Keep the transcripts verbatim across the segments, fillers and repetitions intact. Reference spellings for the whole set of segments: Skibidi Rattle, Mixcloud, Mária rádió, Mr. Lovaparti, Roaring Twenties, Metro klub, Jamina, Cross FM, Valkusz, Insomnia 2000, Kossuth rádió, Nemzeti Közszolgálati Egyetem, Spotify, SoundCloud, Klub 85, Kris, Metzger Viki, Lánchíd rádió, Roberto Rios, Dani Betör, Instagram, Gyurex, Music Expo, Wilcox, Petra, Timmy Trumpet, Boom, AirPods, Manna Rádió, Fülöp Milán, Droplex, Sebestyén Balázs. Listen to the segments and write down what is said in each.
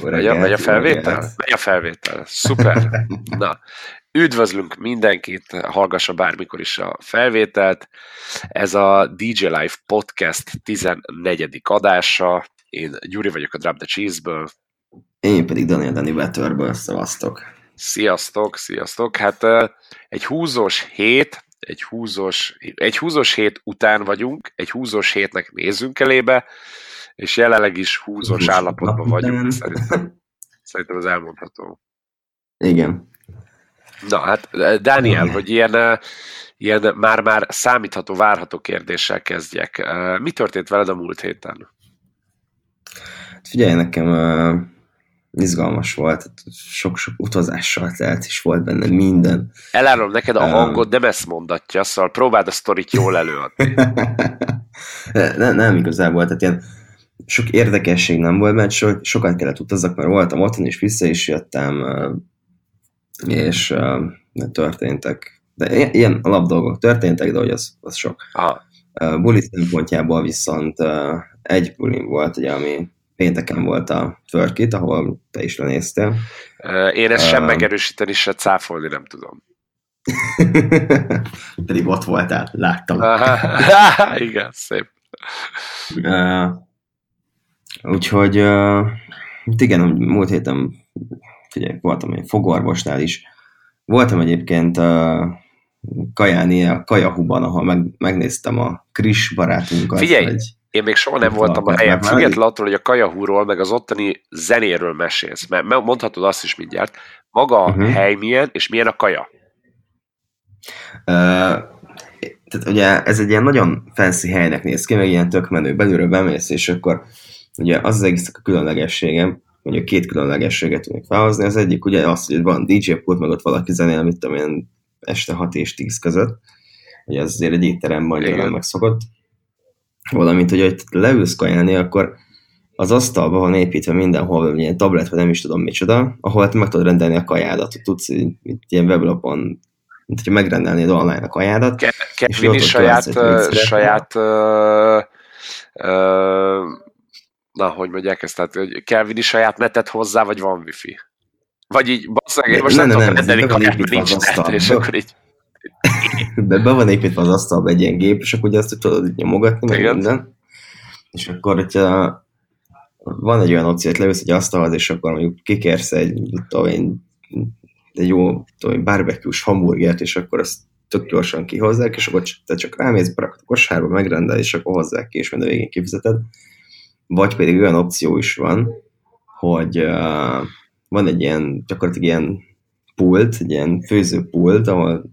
Megy a, megy a felvétel? Megy a felvétel. Szuper. Na, üdvözlünk mindenkit, hallgassa bármikor is a felvételt. Ez a dé jé Life Podcast tizennegyedik adása. Én Gyuri vagyok a Drop the Cheese-ből. Én pedig Daniel Dani Betörből. Szevasztok. Sziasztok, sziasztok. Hát egy húzós hét, egy húzós, egy húzós hét után vagyunk, egy húzós hétnek nézzünk elébe, és jelenleg is húzós állapotban vagyunk, szerintem. Szerintem az elmondható. Igen. Na hát, Dániel, hogy ilyen, ilyen már-már számítható, várható kérdéssel kezdjek. Mi történt veled a múlt héten? Figyelj, nekem uh, izgalmas volt, sok-sok utazással telt, és volt benne minden. Elárulom neked, a hangod um, nem ezt mondatja, szóval próbáld a sztorit jól előadni. nem, nem igazából, tehát ilyen sok érdekesség nem volt, mert so, sokat kellett utazzak, mert voltam otthon, és vissza is jöttem, és történtek. De ilyen alapdolgok történtek, de hogy az, az sok. Aha. Buli szempontjából viszont egy bulim volt, ugye, ami pénteken volt a twerkit, ahol te is lenéztél. Én ezt sem uh, megerősíteni, se cáfolni nem tudom. Pedig ott voltál, láttam. Aha. Igen, szép. Uh, Úgyhogy, uh, igen, múlt héten figyelj, voltam egy fogorvosnál is. Voltam egyébként uh, Kajani, a Kajahúban, ahol meg, megnéztem a Kris barátunkat. Figyelj, egy, én még soha nem voltam a helyen, függetlenül attól, hogy a Kajahúról, meg az ottani zenéről mesélsz, mert mondhatod azt is mindjárt. Maga a uh-huh. hely milyen, és milyen a kaja? Uh, tehát ugye ez egy ilyen nagyon fancy helynek néz ki, meg ilyen tök menő, belülről bemész, és akkor ugye az az egész a különlegességem, mondjuk két különlegességet tudnék felhozni, az egyik ugye az, hogy van dé jé pult, meg ott valaki zenél, mit tudom én, este hat és tíz között, ugye az azért egy étteremben gyakran megszokott, valamint, hogy hogy leülsz kajálni, akkor az asztalba van építve mindenhol, ilyen tablet, vagy nem is tudom micsoda, ahol te meg tudod rendelni a kajádat, tudsz ilyen weblapon, mint hogyha megrendelnéd online a kajádat. Ke- ke- és Kevin is saját, uh, saját uh, uh, na, hogy mondják ezt, tehát hogy kell vinni saját netet hozzá, vagy van wifi? Vagy így, basszak, most nem, nem tudom rendelni, hogy nincs net, és akkor így... De be van építve az asztalba egy ilyen gép, és akkor ugye azt tudod így nyomogatni, meg igen. Minden. És akkor, hogyha van egy olyan opció, hogy leülsz egy asztalhoz, és akkor mondjuk kikérsz egy, tudom, egy jó barbecue-s hamburgert, és akkor azt tök gyorsan kihozzák, és akkor te csak rámész, berakod a kosárba, megrendel, és akkor hozzák ki, és minden végén kifizeted. Vagy pedig olyan opció is van, hogy uh, van egy ilyen, gyakorlatilag ilyen pult, egy ilyen főzőpult, ahol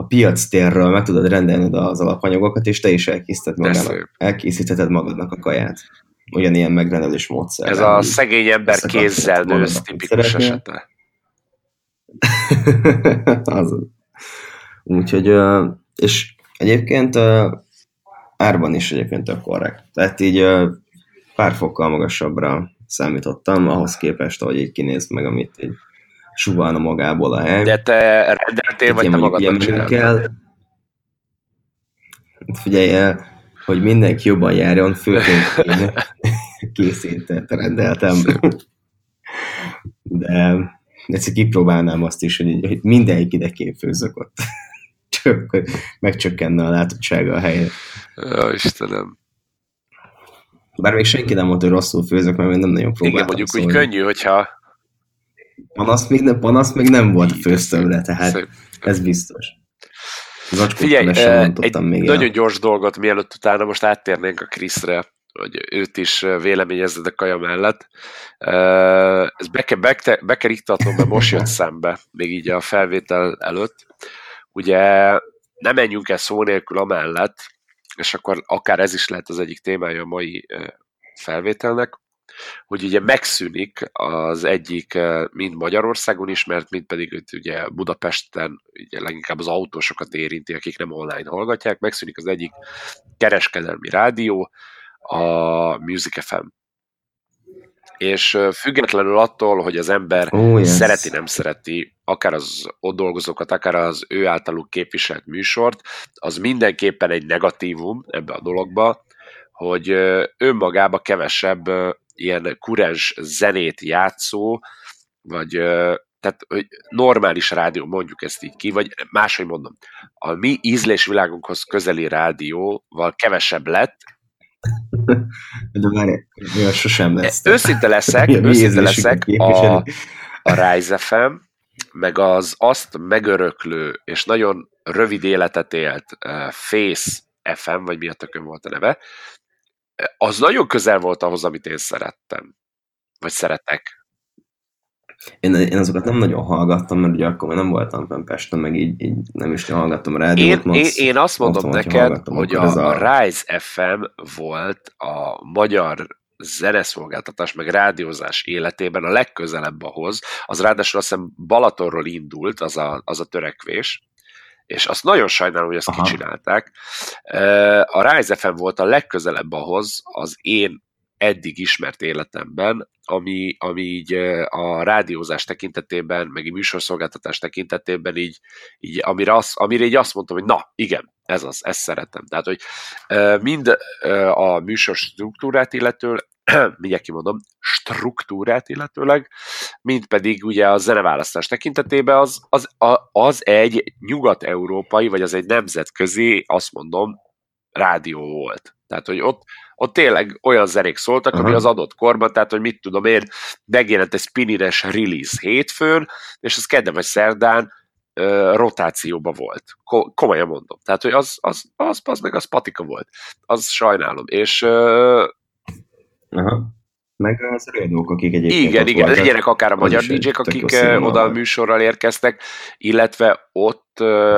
a piac térről meg tudod rendelni az alapanyagokat, és te is elkészíted magának, elkészítheted magadnak a kaját. Ugyanilyen megrendelés módszer. Ez a szegény ember kézzel nősz tipikus esete. Az. Úgyhogy, uh, és egyébként uh, árban is egyébként tök korrekt. Tehát így uh, pár fokkal magasabbra számítottam, ahhoz képest, ahogy így kinéz meg, amit így suvalna magából a hely. De te rendeltél, vagy te magadnak csináltad? Figyelj el, hogy mindenki jobban járjon, főként én készített rendeltem. De egyszer kipróbálnám azt is, hogy mindenki ide képfőzök ott. Csak megcsökkenne a látottsága a helyre. Jó, Istenem. Bár még senki nem mondta, hogy rosszul főzök, mert még nem nagyon próbáltam. Igen, mondjuk szólni. Úgy könnyű, hogyha... Panasz még nem, panasz még nem volt a főztömre, tehát szép. Ez biztos. Figyelj, egy még nagyon el. Gyors dolgot, mielőtt utána most áttérnénk a Kriszre, hogy őt is véleményezzed a kaja mellett. Ezt be kell, be kell, be kell iktatnom, mert most jött szembe, még így a felvétel előtt. Ugye nem menjünk el szó nélkül amellett, és akkor akár ez is lehet az egyik témája a mai felvételnek, hogy ugye megszűnik az egyik, mind Magyarországon is, mert mind pedig ugye Budapesten ugye leginkább az autósokat érinti, akik nem online hallgatják, megszűnik az egyik kereskedelmi rádió, a Music ef em. És függetlenül attól, hogy az ember oh, yes. szereti, nem szereti, akár az ott dolgozókat, akár az ő általuk képviselt műsort, az mindenképpen egy negatívum ebbe a dologba, hogy önmagába kevesebb ilyen kurens zenét játszó, vagy tehát normális rádió, mondjuk ezt így ki, vagy máshogy mondom, a mi ízlésvilágunkhoz közeli rádióval kevesebb lett. De már ja, sosem lesz. Őszinte leszek, őszinte leszek a, a Rise ef em, meg az azt megöröklő és nagyon rövid életet élt uh, Face ef em, vagy mi a tökön volt a neve, az nagyon közel volt ahhoz, amit én szerettem. Vagy szeretek. Én, én azokat nem nagyon hallgattam, mert ugye akkor nem voltam fenn Pesten, meg így, így nem is hallgattam a rádiót. Én, én, én azt mondom ott, neked, hogy a, a Rise ef em volt a magyar zeneszolgáltatás, meg rádiózás életében a legközelebb ahhoz. Az ráadásul azt hiszem Balatonról indult az a, az a törekvés, és azt nagyon sajnálom, hogy ezt Aha. kicsinálták. A Rise ef em volt a legközelebb ahhoz az én eddig ismert életemben, ami, ami így a rádiózás tekintetében, meg a műsorszolgáltatás tekintetében így, így amire, az, amire így azt mondtam, hogy na, igen, ez az, ezt szeretem. Tehát, hogy mind a műsor struktúrát illetőleg, mindjárt kimondom, struktúrát illetőleg, mint pedig ugye a zeneválasztás tekintetében az, az, az egy nyugat-európai, vagy az egy nemzetközi, azt mondom, rádió volt. Tehát, hogy ott, ott tényleg olyan zenék szóltak, ami az adott korban, tehát, hogy mit tudom én, megjelent egy spinires release hétfőn, és az kedden vagy szerdán uh, rotációba volt. Ko- komolyan mondom. Tehát, hogy az, az, az, az meg az patika volt. Az sajnálom. És uh, Aha. meg az olyanok, akik egyébként igen, igen, legyenek akár a magyar dí dzsék, akik oda a műsorral érkeztek, illetve ott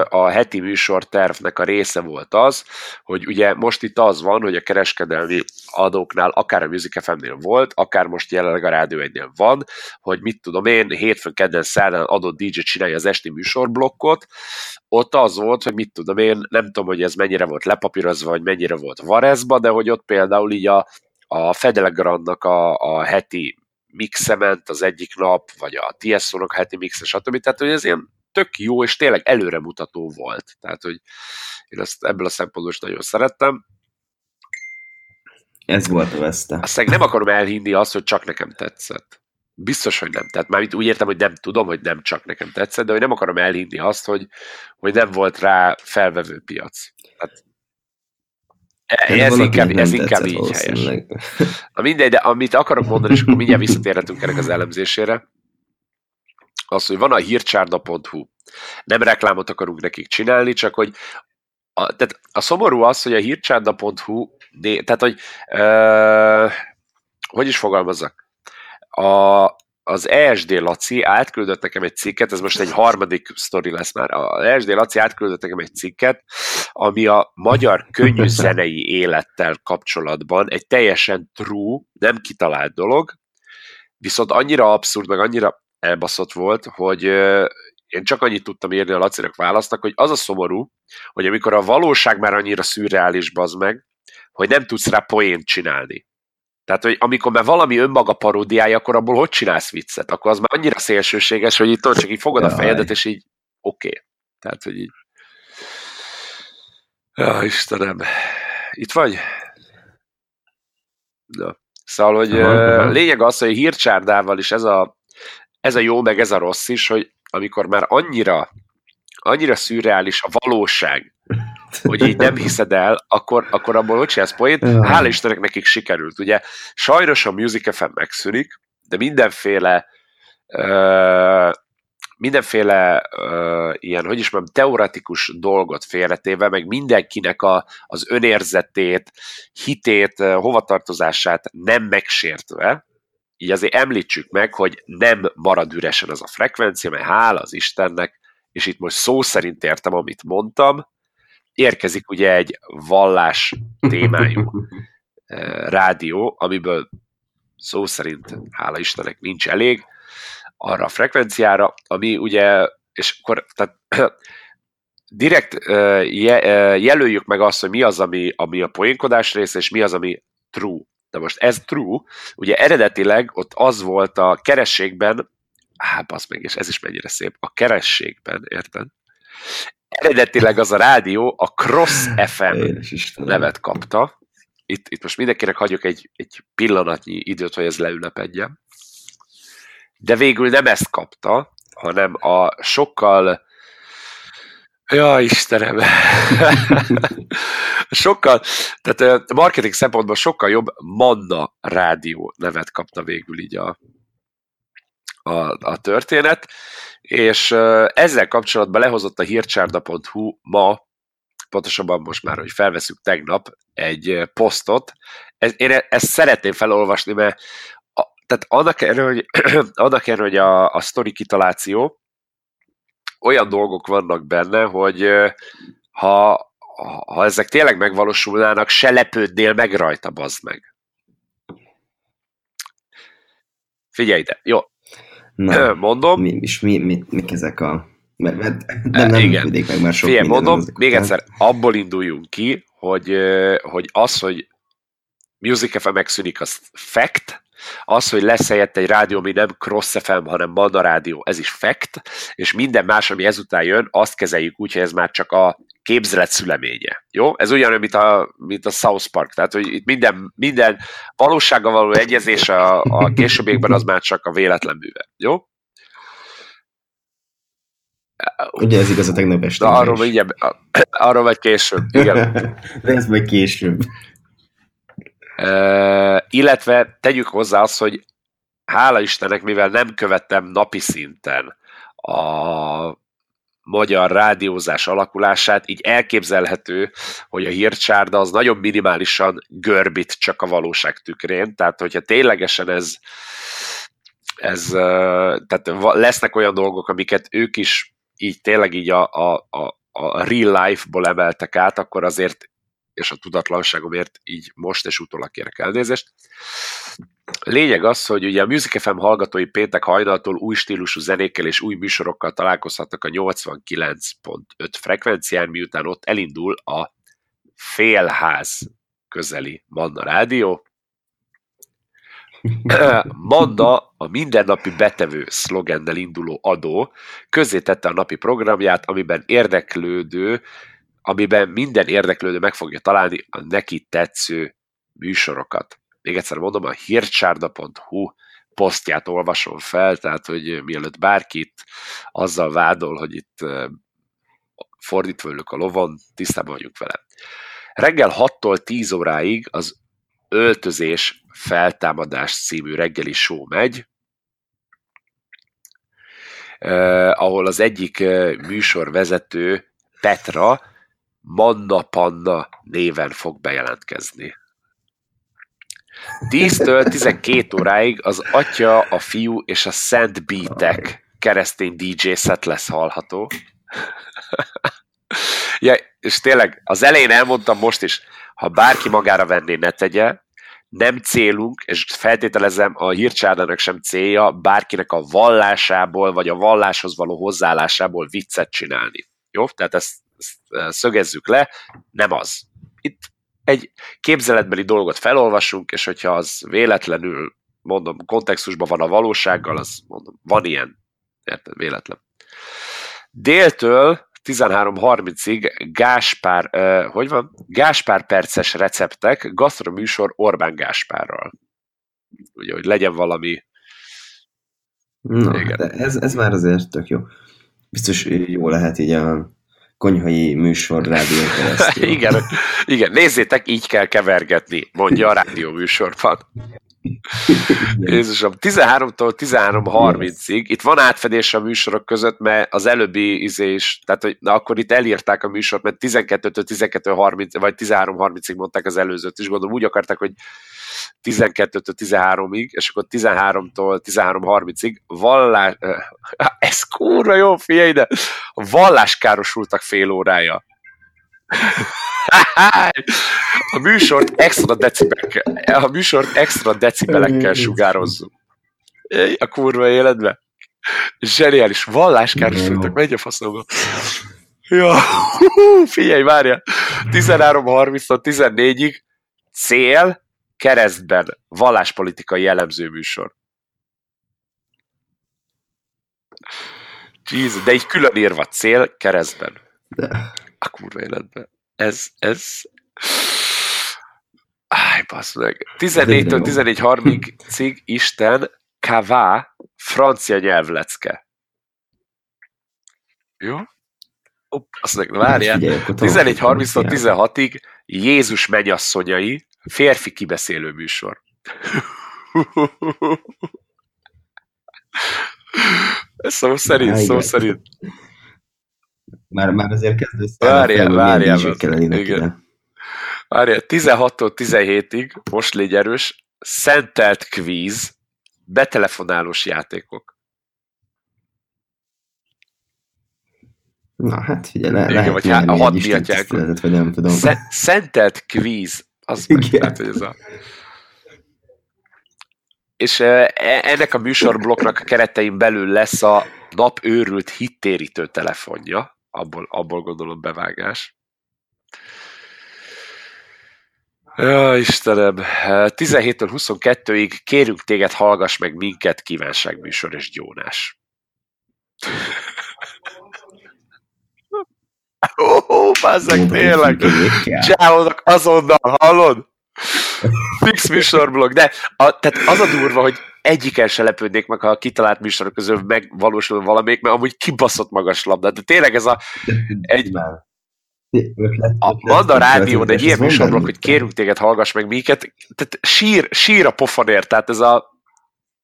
a heti műsortervnek a része volt az, hogy ugye most itt az van, hogy a kereskedelmi adóknál akár a Music ef em-nél volt, akár most jelenleg a Rádió egynél van, hogy mit tudom én, hétfőn, kedden, szerdán adott dí dzsé csinálja az esti műsorblokkot, ott az volt, hogy mit tudom én, nem tudom, hogy ez mennyire volt lepapírozva, vagy mennyire volt varezba, de hogy ott például így a a Fedele Grandnak a, a heti mixe ment az egyik nap, vagy a té es zé ó-nak a heti mixe, stb. Tehát, hogy ez ilyen tök jó, és tényleg előremutató volt. Tehát, hogy én ezt ebből a szempontból is nagyon szerettem. Ez volt a veszte. Aztán nem akarom elhinni azt, hogy csak nekem tetszett. Biztos, hogy nem. Tehát már úgy értem, hogy nem tudom, hogy nem csak nekem tetszett, de hogy nem akarom elhinni azt, hogy, hogy nem volt rá felvevő piac. Tehát Ez inkább, ez inkább így helyes. Na mindegy, de amit akarok mondani, és akkor mindjárt visszatérhetünk ennek az elemzésére, az, hogy van a hírcsárda pont hú. Nem reklámot akarunk nekik csinálni, csak hogy a, tehát a szomorú az, hogy a hírcsárda pont hú, tehát hogy uh, hogy is fogalmazzak? A az es dé Laci átküldött nekem egy cikket, ez most egy harmadik sztori lesz már, az es dé Laci átküldött nekem egy cikket, ami a magyar könnyű zenei élettel kapcsolatban egy teljesen true, nem kitalált dolog, viszont annyira abszurd, meg annyira elbaszott volt, hogy én csak annyit tudtam írni a Lacinak válasznak, hogy az a szomorú, hogy amikor a valóság már annyira szürreális, bazd meg, hogy nem tudsz rá poént csinálni. Tehát, hogy amikor már valami önmaga paródiája, akkor abból hogy csinálsz viccet? Akkor az már annyira szélsőséges, hogy itt csak így fogod a fejedet, és így oké. Okay. Tehát, hogy így... Ja, Istenem. Itt vagy? Na. Szóval, hogy uh, lényeg az, hogy a hírcsárdával is ez a, ez a jó, meg ez a rossz is, hogy amikor már annyira, annyira szürreális a valóság, hogy így nem hiszed el, akkor, akkor abból hogy csinálsz poént? Hála Istennek nekik sikerült. Ugye sajnos a Music ef em megszűnik, de mindenféle uh, mindenféle uh, ilyen, hogy is mondjam, teoretikus dolgot félretéve, meg mindenkinek a, az önérzetét, hitét, uh, hovatartozását nem megsértve, így azért említsük meg, hogy nem marad üresen az a frekvencia, mert hála az Istennek, és itt most szó szerint értem, amit mondtam, érkezik ugye egy vallás témájú rádió, amiből szó szerint, hála Istennek, nincs elég arra a frekvenciára, ami ugye, és akkor tehát, direkt jelöljük meg azt, hogy mi az, ami, ami a poénkodás része, és mi az, ami true. De most ez true, ugye eredetileg ott az volt a kerességben, hát basz meg, és ez is mennyire szép, a kerességben, érted? Eredetileg az a rádió a Cross ef em nevet kapta, itt, itt most mindenkinek hagyok egy, egy pillanatnyi időt, hogy ez leünnepedjen. De végül nem ezt kapta, hanem a sokkal... Ja, Istenem! sokkal, tehát marketing szempontból sokkal jobb Manna Rádió nevet kapta végül így a, a, a történet, és ezzel kapcsolatban lehozott a hírcsárda pont hu ma, pontosabban most már, hogy felveszünk tegnap egy posztot. Ez, én ezt szeretném felolvasni, mert a, tehát annak erről, hogy, annak erről, hogy a, a sztori kitaláció, olyan dolgok vannak benne, hogy ha, ha ezek tényleg megvalósulnának, se lepődnél meg rajta, bazd meg. Figyelj ide, jó. Na, mondom. Mi, és mi, mi, mik ezek a... Mert, mert nem, nem igen. Tudnék meg már sok Figyelj, minden. Mondom, még után. Egyszer, abból induljunk ki, hogy, hogy az, hogy Music ef em megszűnik, az fact. Az, hogy lesz helyette egy rádió, ami nem Cross ef em, hanem Manna Rádió, ez is fact, és minden más, ami ezután jön, azt kezeljük úgy, hogy ez már csak a képzelet szüleménye. Jó? Ez ugyanolyan, mint a, mint a South Park, tehát hogy itt minden, minden valósággal való egyezés a, a későbbiekben az már csak a véletlen műve. Jó? Ugye ez igaz a tegnap este. Na, arról, igen, arról vagy később. Igen. De ez majd később. Uh, illetve tegyük hozzá azt, hogy hála Istennek, mivel nem követtem napi szinten a magyar rádiózás alakulását, így elképzelhető, hogy a hírcsárda az nagyon minimálisan görbít csak a valóság tükrén, tehát hogyha ténylegesen ez, ez uh, tehát lesznek olyan dolgok, amiket ők is így tényleg így a, a, a, a real life-ból emeltek át, akkor azért és a tudatlanságomért így most és utólag kérek elnézést. Lényeg az, hogy ugye a Music ef em hallgatói péntek hajnaltól új stílusú zenékkel és új műsorokkal találkozhatnak a nyolcvankilenc pont öt frekvencián, miután ott elindul a félház közeli Manna Rádió. Manna, a mindennapi betevő szlogennel induló adó közzétette a napi programját, amiben érdeklődő amiben minden érdeklődő meg fogja találni a neki tetsző műsorokat. Még egyszer mondom, a hírcsárda pont hu posztját olvasom fel, tehát, hogy mielőtt bárkit azzal vádol, hogy itt fordítva ülök a lovon, tisztában vagyunk vele. Reggel hattól tíz óráig az Öltözés feltámadás című reggeli show megy, eh, ahol az egyik műsorvezető Petra Manna-Panna néven fog bejelentkezni. tíztől tizenkét óráig az Atya, a Fiú és a Szent Beatek keresztény dé jé-szet lesz hallható. Ja, és tényleg, az elején elmondtam most is, ha bárki magára venné, ne tegye, nem célunk, és feltételezem a hírcsárdának sem célja bárkinek a vallásából, vagy a valláshoz való hozzáállásából viccet csinálni. Jó? Tehát ezt szögezzük le, nem az. Itt egy képzeletbeli dolgot felolvasunk, és hogyha az véletlenül, mondom, kontextusban van a valósággal, az mondom, van ilyen, érted, véletlen. Déltől tizenhárom harmincig Gáspár, eh, hogy van? Gáspár perces receptek, gasztroműsor Orbán Gáspárral. Ugye, hogy legyen valami... No, ez, ez már azért tök jó. Biztos jó lehet így a konyhai műsor rádió keresztül. igen, igen, nézzétek, így kell kevergetni, mondja a rádió műsorban. Jézusom, tizenháromtól tizenhárom harmincig, itt van átfedés a műsorok között, mert az előbbi izé is, tehát hogy, na, akkor itt elírták a műsort, mert tizenkettőtől tizenkettő harmincig, vagy tizenhárom harmincig mondták az előzőt is, gondolom úgy akarták, hogy tizenkettőtől tizenháromig, és akkor tizenháromtól tizenhárom harmincig vallás... Ez kurva jó, figyelj ide! Valláskárosultak fél órája. A műsort extra decibek, a műsort extra decibelekkel sugározzunk. A kurva életbe. Zseniális. Valláskárosultak. Megy a faszomba. Ja. Figyelj, várjál. tizenhárom harminctól tizennégyig cél keresztben valláspolitikai jellemző műsor. Jézus, de így külön írva cél keresztben. A kurva életben. Ez, ez... Jaj, bassz meg. tizennégytől tizenegy harmincig Isten kavá francia nyelvlecke. Jó? Opp, azt meg, várjál. tizenegy harminctól tizenhatig Jézus mennyasszonyai férfi kibeszélő műsor. Szó szerint, szó szerint. Már, már azért kezdődsz. Várjál, várjál. Várjál, tizenhattól tizenhétig, most légy erős, szentelt kvíz, betelefonálós játékok. Na hát figyelj, le, igen, lehet nyerni hát, egy Isten tiszteletet, vagy nem tudom. Sze- szentelt kvíz, az megjelent, hogy ez a... És e- ennek a műsorblokknak a keretein belül lesz a napőrült hittérítő telefonja, abból, abból gondolom bevágás. Jó, Istenem, tizenhéttől huszonkettőig kérünk téged, hallgass meg minket, kívánságműsor és gyónás. Ó, bázzak, tényleg! Csálódnak azonnal, hallod? Fix műsorblog, de a, tehát az a durva, hogy egyiken se lepődnék meg, ha a kitalált műsorok közül megvalósul valamelyik, mert amúgy kibaszott magas labda. De tényleg ez a... Egy, a Manna Rádión egy ilyen műsorblokk, hogy kérünk téged, hallgass meg minket, tehát sír, sír a pofonért, tehát ez a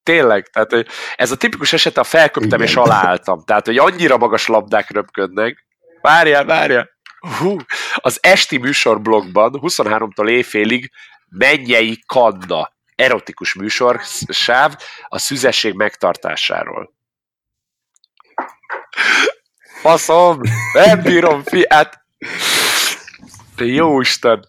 tényleg, tehát ez a tipikus eset, a felköptem és aláálltam, tehát hogy annyira magas labdák röpködnek. Várjál, várjál! Hú. Az esti műsorblokkban huszonháromtól éjfélig Mennyei Kanna erotikus műsorsáv a szüzesség megtartásáról. Faszom! Nem bírom, fiát! Jó Isten!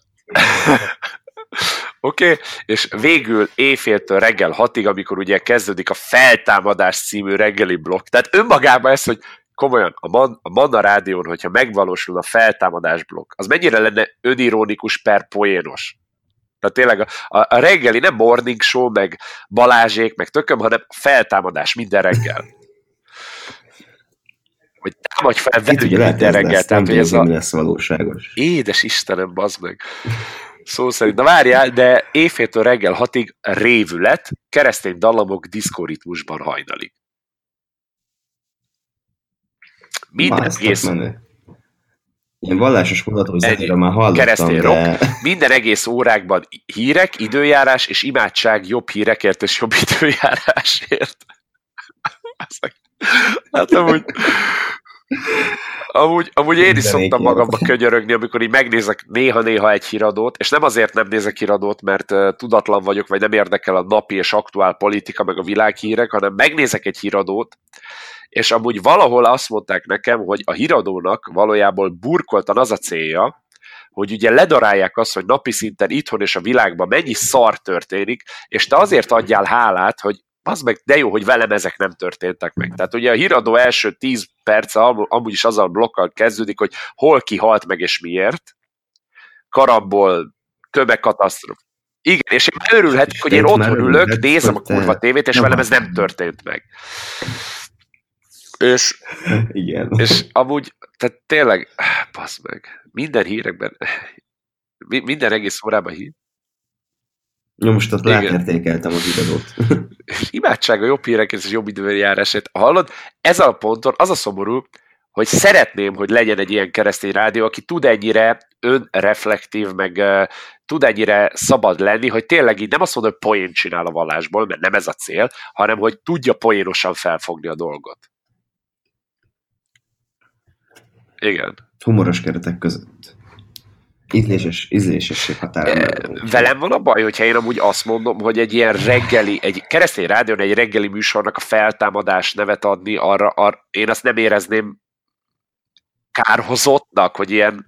Oké, okay. És végül éjféltől reggel hatig, amikor ugye kezdődik a Feltámadás című reggeli blokk. Tehát önmagában ez, hogy komolyan, a, Man- a Manna Rádión, hogyha megvalósul a Feltámadás blokk, az mennyire lenne önironikus per poénos? Tehát tényleg a, a reggeli, nem morning show, meg Balázsék, meg tököm, hanem Feltámadás minden reggel. Vagy támadj fel, vedd ugye minden reggel. Tehát, hogy ez a... lesz valóságos. Édes Istenem, bazd meg. Szó szerint. Na várjál, de éjféltől reggel hatig révület, keresztény dallamok diszkoritmusban hajnalig. Minden egész... Ilyen vallásos mondatom zárra már hallottam, keresztény rock, de... Minden egész órákban hírek, időjárás és imádság jobb hírekért és jobb időjárásért. Hát amúgy... Amúgy, amúgy én is szoktam magamba könyörögni, amikor így megnézek néha-néha egy híradót, és nem azért nem nézek híradót, mert uh, tudatlan vagyok, vagy nem érdekel a napi és aktuál politika, meg a világhírek, hanem megnézek egy híradót, és amúgy valahol azt mondták nekem, hogy a híradónak valójában burkoltan az a célja, hogy ugye ledarálják azt, hogy napi szinten itthon és a világban mennyi szar történik, és te azért adjál hálát, hogy az meg, de jó, hogy velem ezek nem történtek meg. Tehát ugye a híradó első tíz perce amúgy is azzal blokkal kezdődik, hogy hol kihalt meg és miért. Karabból, tömegkatasztrófa. Igen, és én belőlhetik, hogy én otthon ülök, nézem a kurva tévét, és velem ez nem történt meg. És, igen. És amúgy, tehát tényleg, baszd meg, minden hírekben, minden egész órában hír. Jó, most ott látértékeltem az híradót. Imádság a jobb hírekért és jobb időjárásért. Hallod, ez a ponton az a szomorú, hogy szeretném, hogy legyen egy ilyen keresztény rádió, aki tud ennyire önreflektív, meg uh, tud ennyire szabad lenni, hogy tényleg így nem azt mondom, hogy poént csinál a vallásból, mert nem ez a cél, hanem hogy tudja poénosan felfogni a dolgot. Igen. Humoros keretek között. Ízléses, ízlésesség határában. Velem van a baj, hogyha én amúgy azt mondom, hogy egy ilyen reggeli, egy keresztény rádión egy reggeli műsornak a Feltámadás nevet adni, arra, arra én azt nem érezném kárhozottnak, hogy ilyen...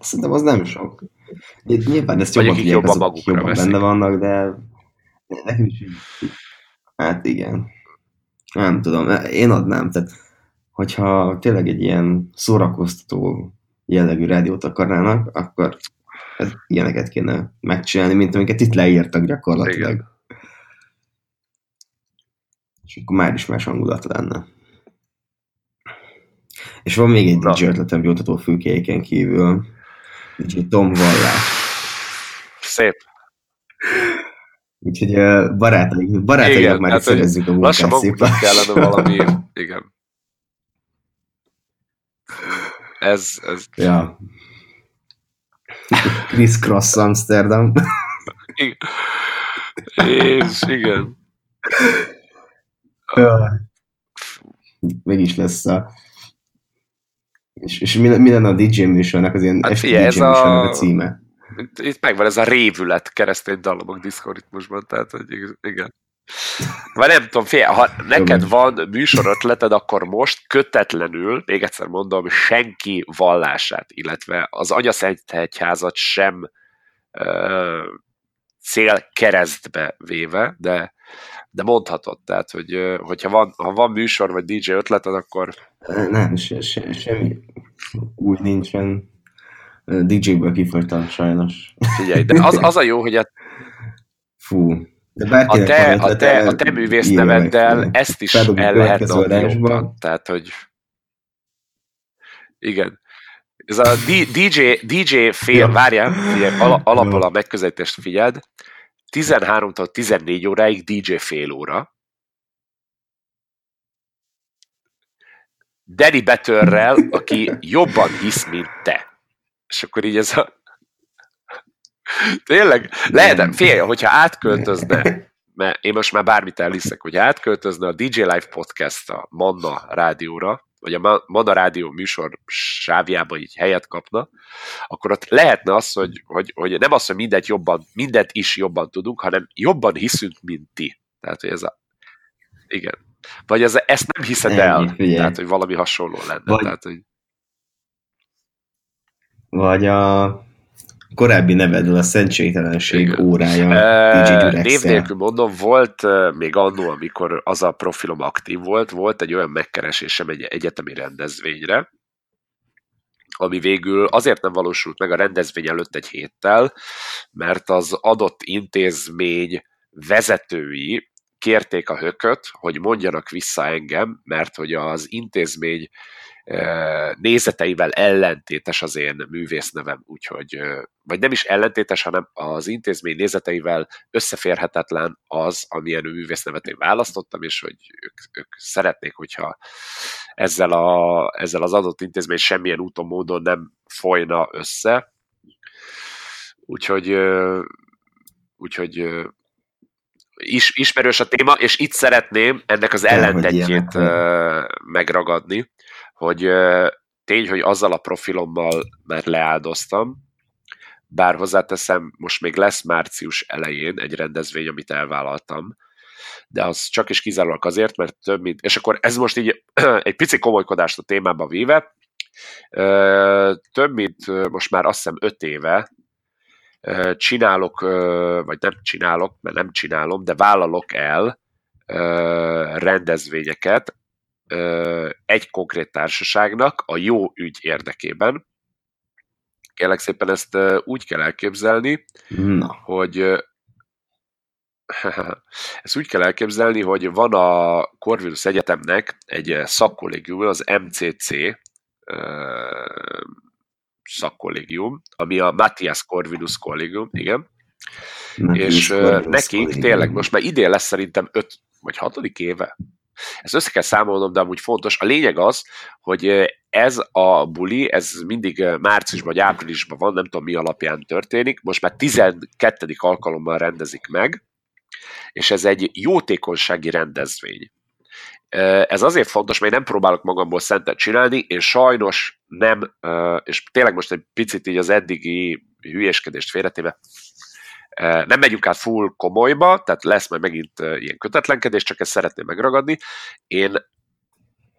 Szerintem az nem sok. Nyilván ezt jobban figyelk, jobban, azok jobban benne veszik. Vannak, de... Hát igen. Nem tudom, én adnám. Tehát, hogyha tényleg egy ilyen szórakoztató jellegű rádiót akarnának, akkor ilyeneket kéne megcsinálni, mint amiket itt leírtak gyakorlatilag. Igen. És akkor már is más hangulat lenne. És van még egy dé jé ötletem gyógytató fülkéjéken kívül. dé jé Tom Vallás. Szép. Úgyhogy barátaink, barátaink már hát, szerezzük a munkát szépen. Kellene valami, igen. Ez, ez... Ja. Kris Cross Amsterdam. Igen. És igen. Ja. Mégis lesz a... És, és mi lenne a dé jé műsornak, az ilyen hát, ef dé jé yeah, műsornak a, a címe? Itt megvan ez a révület keresztény dallamok diszkoritmusban, tehát hogy igen. Már nem tudom, fél, ha neked van műsorötleted, akkor most kötetlenül, még egyszer mondom, senki vallását, illetve az Anyaszent Egyházat sem ö, cél keresztbe véve, de, de mondhatod, tehát, hogy, hogyha van, ha van műsor, vagy dé jé ötleted, akkor... Nem, se, se, semmi úgy nincsen. dé jé-ből kifogytam, sajnos. Figyelj, de az, az a jó, hogy a... Fú... De a, te, a, te, a te művészneveddel ezt is el lehet adni. Tehát, hogy... Igen. Ez a dé jé fél, várjál, alapból a megközelítést figyeld, tizenháromtól tizennégy óráig dé jé fél óra. Danny Betörrel, aki jobban hisz, mint te. És akkor így ez a... Tényleg, lehet, félj, hogyha átköltözne, mert én most már bármit elhiszek, hogy átköltözne a dé jé Life Podcast a Manna Rádióra, vagy a Manna Rádió műsor sávjába így helyet kapna, akkor ott lehetne az, hogy, hogy, hogy nem az, hogy mindent, jobban, mindent is jobban tudunk, hanem jobban hiszünk, mint ti. Tehát, hogy ez a... Igen. Vagy ez, ezt nem hiszed el. Ennyi, tehát, hogy valami hasonló lenne. Vagy, tehát, hogy... vagy a... korábbi nevedül a Szentségtelenség igen. órája. E, név nélkül mondom, volt még annó, amikor az a profilom aktív volt, volt egy olyan megkeresésem egy egyetemi rendezvényre, ami végül azért nem valósult meg a rendezvény előtt egy héttel, mert az adott intézmény vezetői kérték a hököt, hogy mondjanak vissza engem, mert hogy az intézmény nézeteivel ellentétes az én művésznevem, úgyhogy, vagy nem is ellentétes, hanem az intézmény nézeteivel összeférhetetlen az, amilyen művésznevet én választottam, és hogy ők, ők szeretnék, hogyha ezzel, a, ezzel az adott intézmény semmilyen úton, módon nem folyna össze. Úgyhogy, úgyhogy is, ismerős a téma, és itt szeretném ennek az ellentétjét megragadni, hogy tény, hogy azzal a profilommal már leáldoztam, bár hozzáteszem, most még lesz március elején egy rendezvény, amit elvállaltam, de az csak is kizárólag azért, mert több mint... És akkor ez most így egy pici komolykodást a témába véve, több mint most már azt hiszem öt éve csinálok, vagy nem csinálok, mert nem csinálom, de vállalok el rendezvényeket, egy konkrét társaságnak a jó ügy érdekében. Kérlek szépen ezt úgy kell elképzelni, no. hogy ezt úgy kell elképzelni, hogy van a Corvinus Egyetemnek egy szakkollégium, az em cé cé szakkollégium, ami a Matthias Corvinus Collegium, igen. Matthias és Corvinus nekik Collegium. Tényleg most már idén lesz szerintem öt vagy hatodik éve. Ezt össze kell számolnom, de amúgy fontos. A lényeg az, hogy ez a buli, ez mindig márciusban vagy áprilisban van, nem tudom mi alapján történik, most már tizenkettedik alkalommal rendezik meg, és ez egy jótékonysági rendezvény. Ez azért fontos, mert én nem próbálok magamból szentet csinálni, én sajnos nem, és tényleg most egy picit így az eddigi hülyéskedést félretéve, nem megyünk át full komolyba, tehát lesz majd megint ilyen kötetlenkedés, csak ezt szeretném megragadni. Én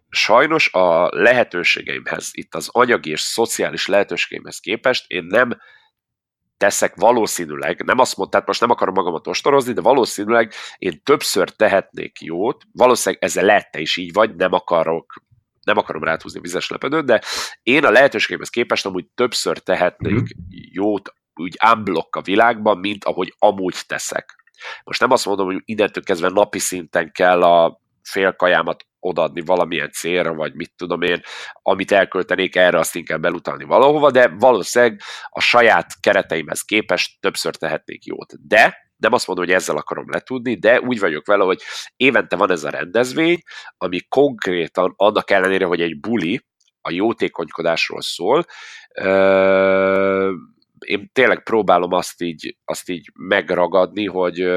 sajnos a lehetőségeimhez, itt az anyagi és szociális lehetőségeimhez képest, én nem teszek valószínűleg, nem azt mondtam, most nem akarom magamat ostorozni, de valószínűleg én többször tehetnék jót, valószínűleg ezzel lehet te is így vagy, nem akarok, nem akarom ráthúzni vizes lepedőt, de én a lehetőségeimhez képest amúgy többször tehetnék jót, úgy unblock a világban, mint ahogy amúgy teszek. Most nem azt mondom, hogy innentől kezdve napi szinten kell a fél kajámat odaadni valamilyen célra, vagy mit tudom én, amit elköltenék erre, azt inkább elutalni valahova, de valószínűleg a saját kereteimhez képest többször tehetnék jót. De nem azt mondom, hogy ezzel akarom letudni, de úgy vagyok vele, hogy évente van ez a rendezvény, ami konkrétan annak ellenére, hogy egy buli a jótékonykodásról szól, én tényleg próbálom azt így, azt így megragadni, hogy,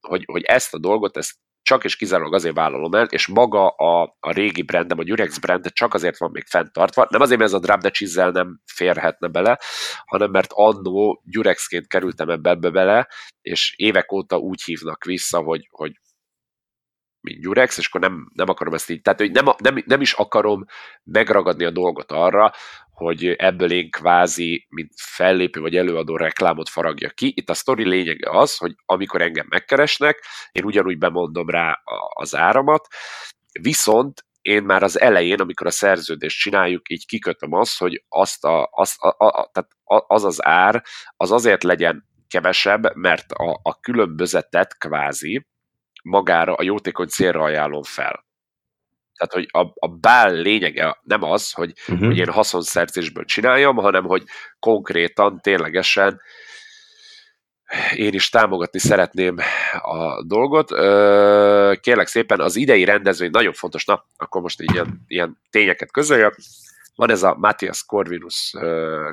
hogy, hogy ezt a dolgot, ezt csak és kizárólag azért vállalom el, és maga a, a régi brandem, a Gyurex brand csak azért van még fenntartva, nem azért, mert ez a Drop the Cheese-zel nem férhetne bele, hanem mert annó Gyurexként kerültem ebbe bele, és évek óta úgy hívnak vissza, hogy, hogy mint Gyurex, és akkor nem, nem akarom ezt így, tehát hogy nem, nem, nem is akarom megragadni a dolgot arra, hogy ebből én kvázi, mint fellépő vagy előadó reklámot faragja ki. Itt a sztori lényege az, hogy amikor engem megkeresnek, én ugyanúgy bemondom rá az áramat, viszont én már az elején, amikor a szerződést csináljuk, így kikötöm azt, hogy azt a, azt a, a, a, tehát az az ár, az azért legyen kevesebb, mert a, a különbözetet kvázi magára a jótékony célra ajánlom fel. Tehát, hogy a, a bál lényege nem az, hogy, uh-huh. hogy én haszonszerzésből csináljam, hanem, hogy konkrétan, ténylegesen én is támogatni szeretném a dolgot. Kérlek szépen, az idei rendezvény nagyon fontos, na, akkor most ilyen, ilyen tényeket közöljök. Van ez a Matthias Corvinus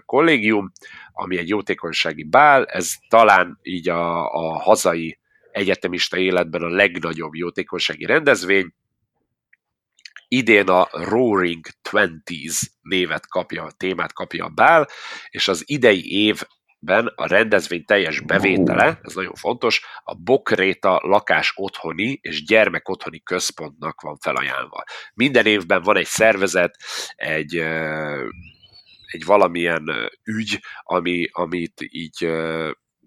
Collegium, ami egy jótékonysági bál, ez talán így a, a hazai egyetemista életben a legnagyobb jótékonysági rendezvény. Idén a Roaring Twenties névet kapja, a témát kapja a bál, és az idei évben a rendezvény teljes bevétele, ez nagyon fontos, a Bokréta lakás otthoni és gyermek otthoni központnak van felajánlva. Minden évben van egy szervezet, egy, egy valamilyen ügy, ami, amit így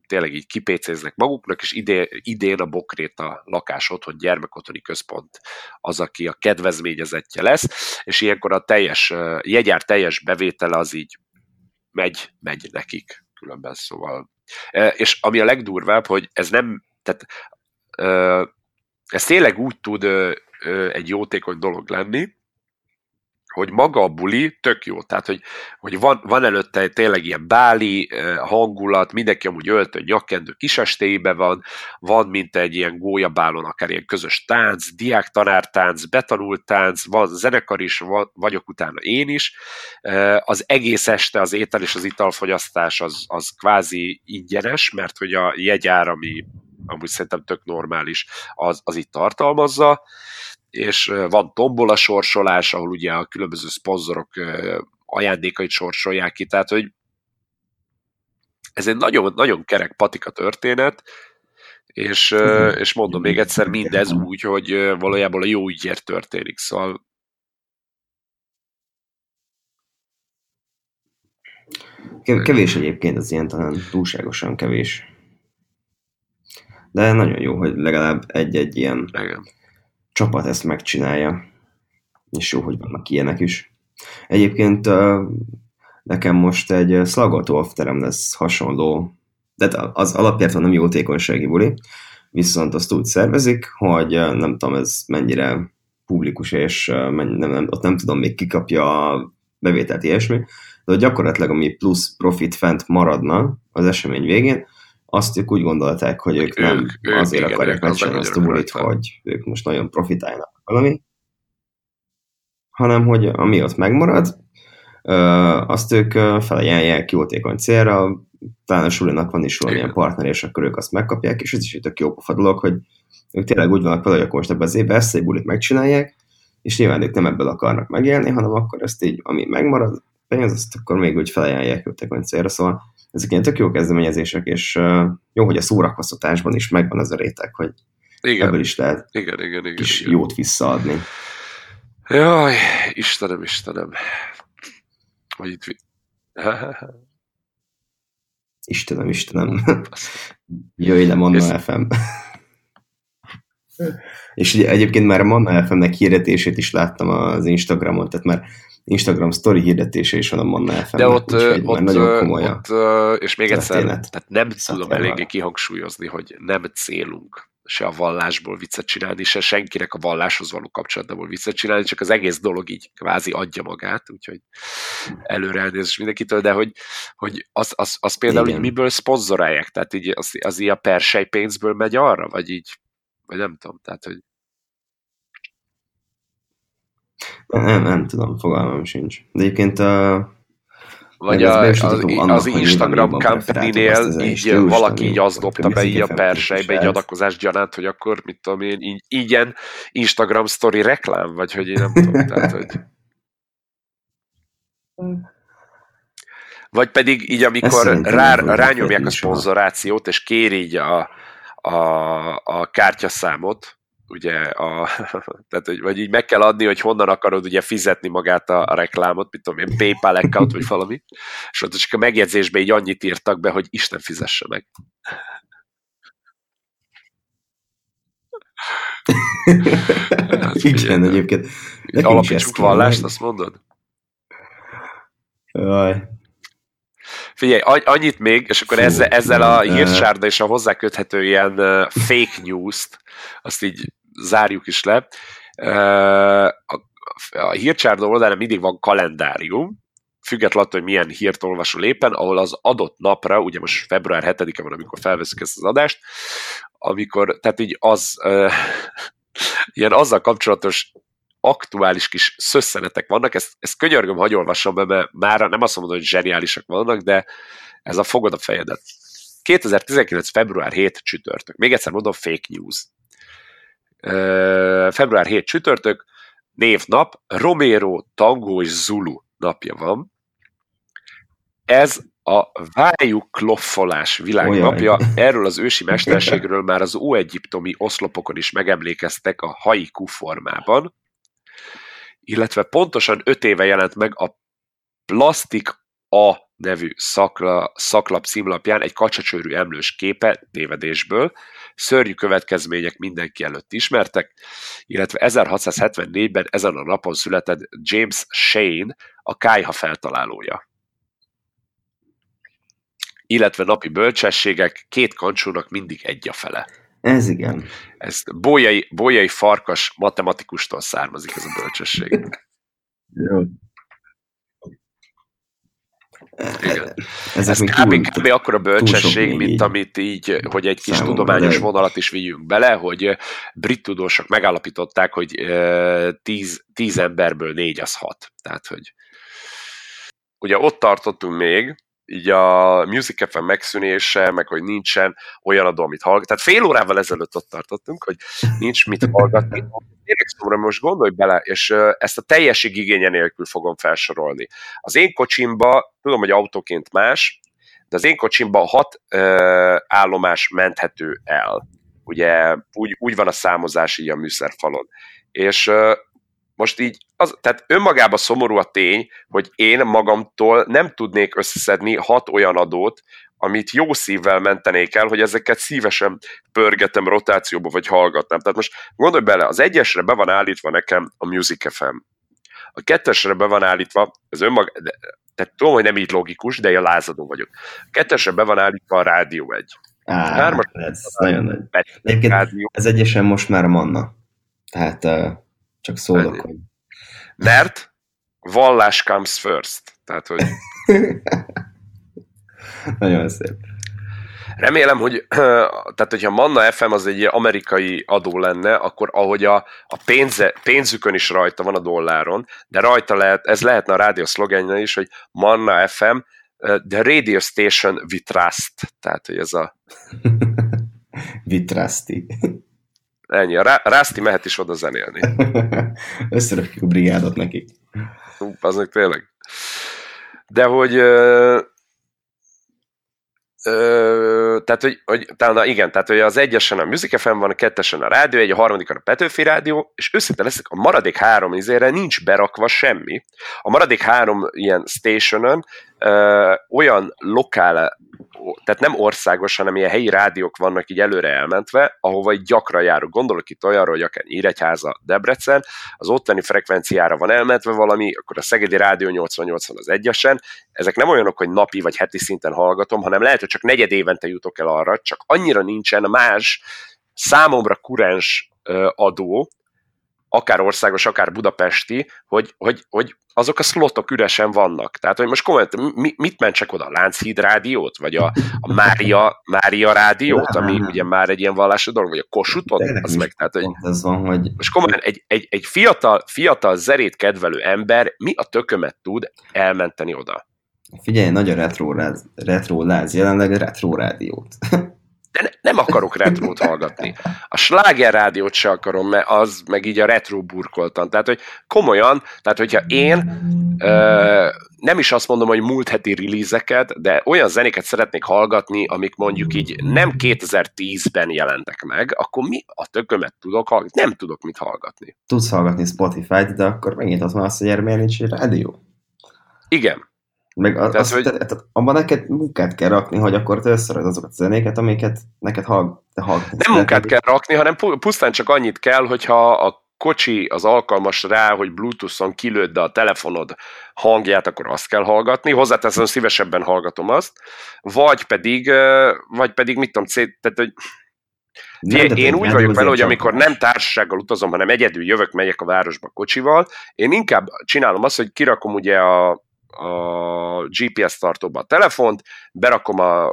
tényleg így kipécéznek maguknak, és idén, idén a Bokréta lakás otthon, gyermek otthoni központ az, aki a kedvezményezettje lesz, és ilyenkor a teljes, jegyár teljes bevétele az így megy, megy nekik, különben szóval. És ami a legdurvább, hogy ez nem, tehát ez tényleg úgy tud egy jótékony dolog lenni, hogy maga a buli tök jó, tehát, hogy, hogy van, van előtte tényleg ilyen báli hangulat, mindenki amúgy öltön, nyakkendő, kisestéibe van, van mint egy ilyen gólyabálon, akár ilyen közös tánc, diáktanártánc, betanult tánc, van zenekar is, van, vagyok utána én is. Az egész este az étel és az italfogyasztás az, az kvázi ingyenes, mert hogy a jegyár, ami amúgy szerintem tök normális, az, az itt tartalmazza, és van tombola sorsolás, ahol ugye a különböző szponzorok ajándékait sorsolják ki, tehát hogy ez egy nagyon, nagyon kerek patika történet, és, és mondom még egyszer, mindez úgy, hogy valójában a jó ügyért történik, szóval kevés egyébként az ilyen, talán túlságosan kevés. De nagyon jó, hogy legalább egy-egy ilyen igen. csapat ezt megcsinálja. És jó, hogy vannak ilyenek is. Egyébként nekem most egy szlagoltó afterem lesz hasonló, de az alapjától nem jótékonysági buli, viszont azt úgy szervezik, hogy nem tudom ez mennyire publikus, és nem, nem, ott nem tudom még kikapja a bevételt ilyesmi, de gyakorlatilag ami plusz profit fent maradna az esemény végén, azt ők úgy gondolták, hogy ők, ők nem ők, azért igen, akarják megcsinálni azt a bulit, hogy ők most nagyon profitálnak valami, hanem hogy ami ott megmarad, azt ők felajánlják jótékony célra, talán a sulinak van is valamilyen partner, és akkor ők azt megkapják, és ez is egy tök jó pofa dolog, hogy ők tényleg úgy vannak vele, hogy akkor most ebben az évben ezt egy bulit megcsinálják, és nyilván ők nem ebből akarnak megélni, hanem akkor ezt így, ami megmarad, pénz, azt akkor még úgy felajánlják jótékony célra, szóval ezek ilyen tök jó kezdeményezések, és uh, jó, hogy a szórakoztatásban is megvan az a réteg, hogy igen, ebből is lehet igen, igen, igen, kis igen. jót visszaadni. Jaj, Istenem, Istenem. Hogy itt... Istenem, Istenem. Jöjj le, Manna ef em. És ugye, egyébként már a Manna ef em-nek hirdetését is láttam az Instagramon, tehát már Instagram story hirdetése is van a Manna ef em-nek, de ott, úgy, ott, nagyon komoly ott, és még történet. Egyszer, tehát nem Viszont tudom eléggé kihangsúlyozni, hogy nem célunk se a vallásból viccet csinálni, se senkinek a valláshoz való kapcsolatából viccet csinálni, csak az egész dolog így kvázi adja magát, úgyhogy előre elnézést mindenkitől, de hogy, hogy az, az, az például így miből szponzorálják, tehát így az, az ilyen persely pénzből megy arra, vagy így, vagy nem tudom, tehát hogy Nem, nem tudom, fogalmam sincs. De egyébként a... Vagy a, az, az Instagram company-nél így valaki így azt dobta be így a persejbe, egy adakozás gyanánt, hogy akkor, mit tudom én, így, ilyen Instagram story reklám, vagy hogy én nem tudom, tehát, hogy... Vagy pedig így, amikor rá, rányomják a szponzorációt, és kéri így a, a, a kártyaszámot, ugye, a, tehát, hogy, vagy így meg kell adni, hogy honnan akarod ugye fizetni magát a, a reklámot, mit tudom én, PayPal account, vagy valami, és ott csak a megjegyzésben így annyit írtak be, hogy Isten fizesse meg. Hát, igen, ugye, egyébként. Alapítsuk vallást, azt mondod? Jaj. Figyelj, annyit még, és akkor ezzel, ezzel a hírcsárda és a hozzáköthető ilyen fake news-t, azt így zárjuk is le. A hírcsárda oldalán mindig van kalendárium, függetlenül attól, hogy milyen hírt olvasol éppen, ahol az adott napra, ugye most február hetedike van, amikor felveszünk ezt az adást, amikor, tehát így az ilyen azzal kapcsolatos aktuális kis szösszenetek vannak, ezt, ezt könyörgöm, hagyj olvassam be, mert mára nem azt mondom, hogy zseniálisak vannak, de ez a fogod a fejedet. kétezer-tizenkilenc. február hetedike csütörtök. Még egyszer mondom, fake news. Uh, február hetedike csütörtök, névnap, Romero, Tango és Zulu napja van. Ez a vájúkloffolás világnapja, erről az ősi mesterségről már az óegyiptomi oszlopokon is megemlékeztek a haiku formában, illetve pontosan öt éve jelent meg a Plastik A nevű szakla, szaklap címlapján egy kacsacsőrű emlős képe tévedésből, szörnyű következmények mindenki előtt ismertek, illetve ezerhatszázhetvennégyben ezen a napon született James Shane, a kályha feltalálója. Illetve napi bölcsességek, két kancsónak mindig egy a fele. Ez igen. Ez Bolyai, Bolyai Farkas matematikustól származik ez a bölcsesség. Jó. Igen. Ez, ez kb. kb. akkora bölcsesség, mint amit így, hogy egy kis számomra tudományos vonalat is vigyünk bele, hogy brit tudósok megállapították, hogy tíz, tíz emberből négy az hat. Tehát, hogy ugye ott tartottunk még, így a Music ef em megszűnése, meg hogy nincsen olyan adó, amit hallgat. Tehát fél órával ezelőtt ott tartottunk, hogy nincs mit hallgatni. Szóval most gondolj bele, és ezt a teljeség igénye nélkül fogom felsorolni. Az én kocsimba, tudom, hogy autóként más, de az én kocsimba hat ö, állomás menthető el. Ugye úgy, úgy van a számozás így a műszerfalon. És ö, most így, az, tehát önmagában szomorú a tény, hogy én magamtól nem tudnék összeszedni hat olyan adót, amit jó szívvel mentenék el, hogy ezeket szívesen pörgetem rotációba, vagy hallgatnám. Tehát most gondolj bele, az egyesre be van állítva nekem a Music ef em. A kettesre be van állítva, ez önmaga, tehát tudom, hogy nem így logikus, de én lázadó vagyok. A kettesre be van állítva a Rádió egy. Á, ez, ez nagyon nagy. Egyébként ez egyesen most már a Manna. Tehát... Uh... Csak szólok, hogy... Mert vallás comes first. Tehát, hogy... Nagyon szép. Remélem, hogy tehát, hogyha Manna ef em az egy amerikai adó lenne, akkor ahogy a, a pénze, pénzükön is rajta van a dolláron, de rajta lehet, ez lehetne a rádió szlogenje is, hogy Manna ef em, the radio station we trust. Tehát, hogy ez a... We trusty. Ennyi, a Rászti mehet is oda zenélni. Összerökjük a brigádot nekik. Aznak tényleg. De hogy... Ö, ö, tehát, hogy, hogy talán, igen, tehát, hogy az egyesen a Music ef em van, a kettesen a Rádió egy, a harmadikon a Petőfi rádió, és összintén leszek, a maradék három izére nincs berakva semmi. A maradék három ilyen stationön ö, olyan lokál, tehát nem országos, hanem ilyen helyi rádiók vannak így előre elmentve, ahova így gyakran járok. Gondolok itt olyanra, hogy akár Nyíregyháza, Debrecen, az ottani frekvenciára van elmentve valami, akkor a Szegedi Rádió nyolcvan nyolcvan az egyesen. Ezek nem olyanok, hogy napi vagy heti szinten hallgatom, hanem lehet, hogy csak negyed évente jutok el arra, csak annyira nincsen más számomra kuráns adó, akár országos, akár budapesti, hogy, hogy, hogy azok a szlotok üresen vannak. Tehát, hogy most komolyan, mi, mit mentsek oda? A Lánchíd rádiót? Vagy a, a Mária, Mária rádiót, ami ugye már egy ilyen vallásos dolog, vagy a Kossuthot? Az meg, tehát, hogy ez van, hogy... Most komolyan, egy, egy, egy fiatal, fiatal zerét kedvelő ember mi a tökömet tud elmenteni oda? Figyelj, nagyon retróláz, retróláz jelenleg retro rádiót. De ne, nem akarok retrót hallgatni. A Stronger rádiót se akarom, mert az meg így a retro burkoltan. Tehát, hogy komolyan, tehát, hogyha én ö, nem is azt mondom, hogy múlt heti release-eket, de olyan zenéket szeretnék hallgatni, amik mondjuk így nem kétezer-tízben jelentek meg, akkor mi a tökömet tudok hallgatni? Nem tudok mit hallgatni. Tudsz hallgatni Spotify-t, de akkor megint az van azt, hogy erre nincs egy rádió. Igen. Meg az, tehát, hogy... te, te, abban neked munkát kell rakni, hogy akkor te összered azokat a zenéket, amiket neked hallgatni. Hall, nem munkát kell rakni, hanem pusztán csak annyit kell, hogyha a kocsi az alkalmas rá, hogy Bluetooth-on kilőd a telefonod hangját, akkor azt kell hallgatni. Hozzáteszem, szívesebben hallgatom azt. Vagy pedig, vagy pedig mit tudom, tehát, hogy... Nem, de én de úgy vagyok vele, hogy amikor nem társasággal utazom, hanem egyedül jövök, megyek a városba kocsival, én inkább csinálom azt, hogy kirakom ugye a a gé pé es tartóba a telefont, berakom a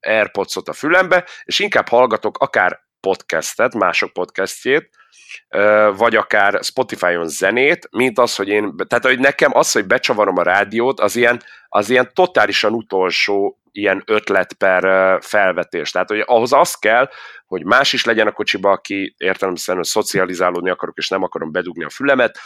AirPods-ot a fülembe, és inkább hallgatok akár podcastet, mások podcastjét, vagy akár Spotify-on zenét, mint az, hogy én, tehát hogy nekem az, hogy becsavarom a rádiót, az ilyen, az ilyen totálisan utolsó ilyen ötlet per felvetés. Tehát, hogy ahhoz az kell, hogy más is legyen a kocsiba, aki értelemszerűen szocializálódni akarok, és nem akarom bedugni a fülemet,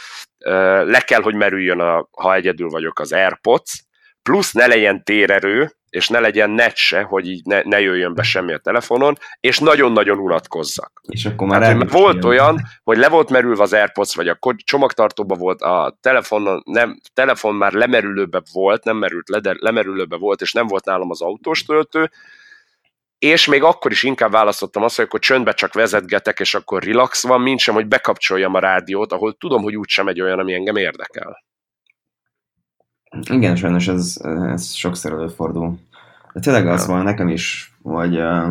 le kell, hogy merüljön, a, ha egyedül vagyok, az AirPods, plusz ne legyen térerő, és ne legyen net se, hogy így ne, ne jöjjön be semmi a telefonon, és nagyon-nagyon unatkozzak. És akkor már hát, volt olyan, hogy le volt merülve az AirPods, vagy a csomagtartóba volt, a telefon, nem, telefon már lemerülőbe volt, nem merült le, de lemerülőbe volt, és nem volt nálam az autós töltő, és még akkor is inkább választottam azt, hogy akkor csöndbe csak vezetgetek, és akkor relax van, mint sem, hogy bekapcsoljam a rádiót, ahol tudom, hogy úgysem egy olyan, ami engem érdekel. Igen, sajnos ez, ez sokszor előfordul. De tényleg az van nekem is, hogy uh,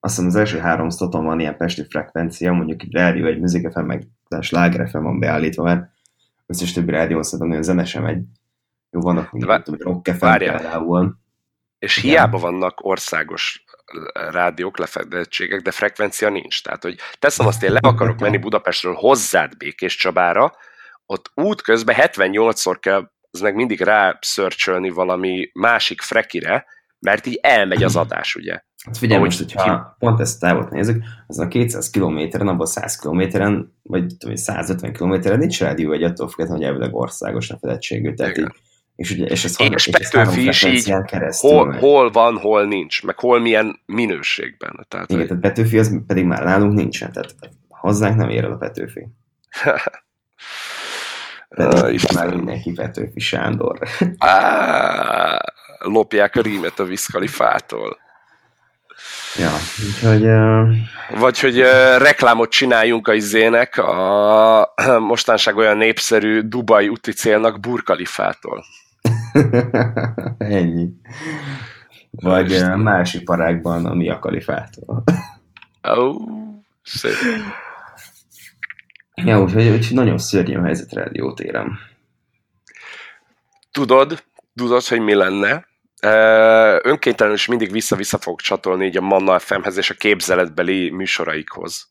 azt hiszem az első három sztoton van ilyen pesti frekvencia, mondjuk egy rádió, egy Music ef em, meg a Sláger ef em van beállítva, mert összes többi rádió szerintem nagyon zenesem egy. Jó, vannak, mint vár... Rock ef em például. És igen. Hiába vannak országos rádiók, lefedettségek, de frekvencia nincs. Tehát, hogy teszem azt, én le akarok menni Budapestről hozzád Békés Csabára, ott út közben hetvennyolcszor kell az meg mindig rá szörcsölni valami másik frekire, mert így elmegy az adás, ugye? Hát figyelj, ahogy most, hogyha ki... pont ezt távot nézzük, azon a kétszáz kilométeren, abban száz kilométeren, vagy tudom, száz ötven kilométeren nincs rádió egy, attól függetlenül, hogy elvileg országos lefedettségű, tehát így, és ugye, és ez hallgat, és Petőfi is így, hol, meg... hol van, hol nincs, meg hol milyen minőségben. Tehát, igen, hogy... tehát Petőfi az pedig már nálunk nincsen, tehát hozzánk nem ér el a Petőfi. Pedig uh, már mindenki Petőfi Sándor. Áááá, lopják a rímet a Viszkalifától. Ja, úgyhogy... Uh... Vagy, hogy uh, reklámot csináljunk a izének, a mostanság olyan népszerű Dubai úti célnak Burkalifától. Ennyi. Vagy uh, más iparágban a Mia Kalifától. Oh, szép. Ja, úgyhogy úgy, nagyon szörnyű a helyzet rádiótéren. Tudod, tudod, hogy mi lenne? Önkéntelenül is mindig vissza-vissza fogok csatolni így a Manna ef emhez és a képzeletbeli műsoraikhoz.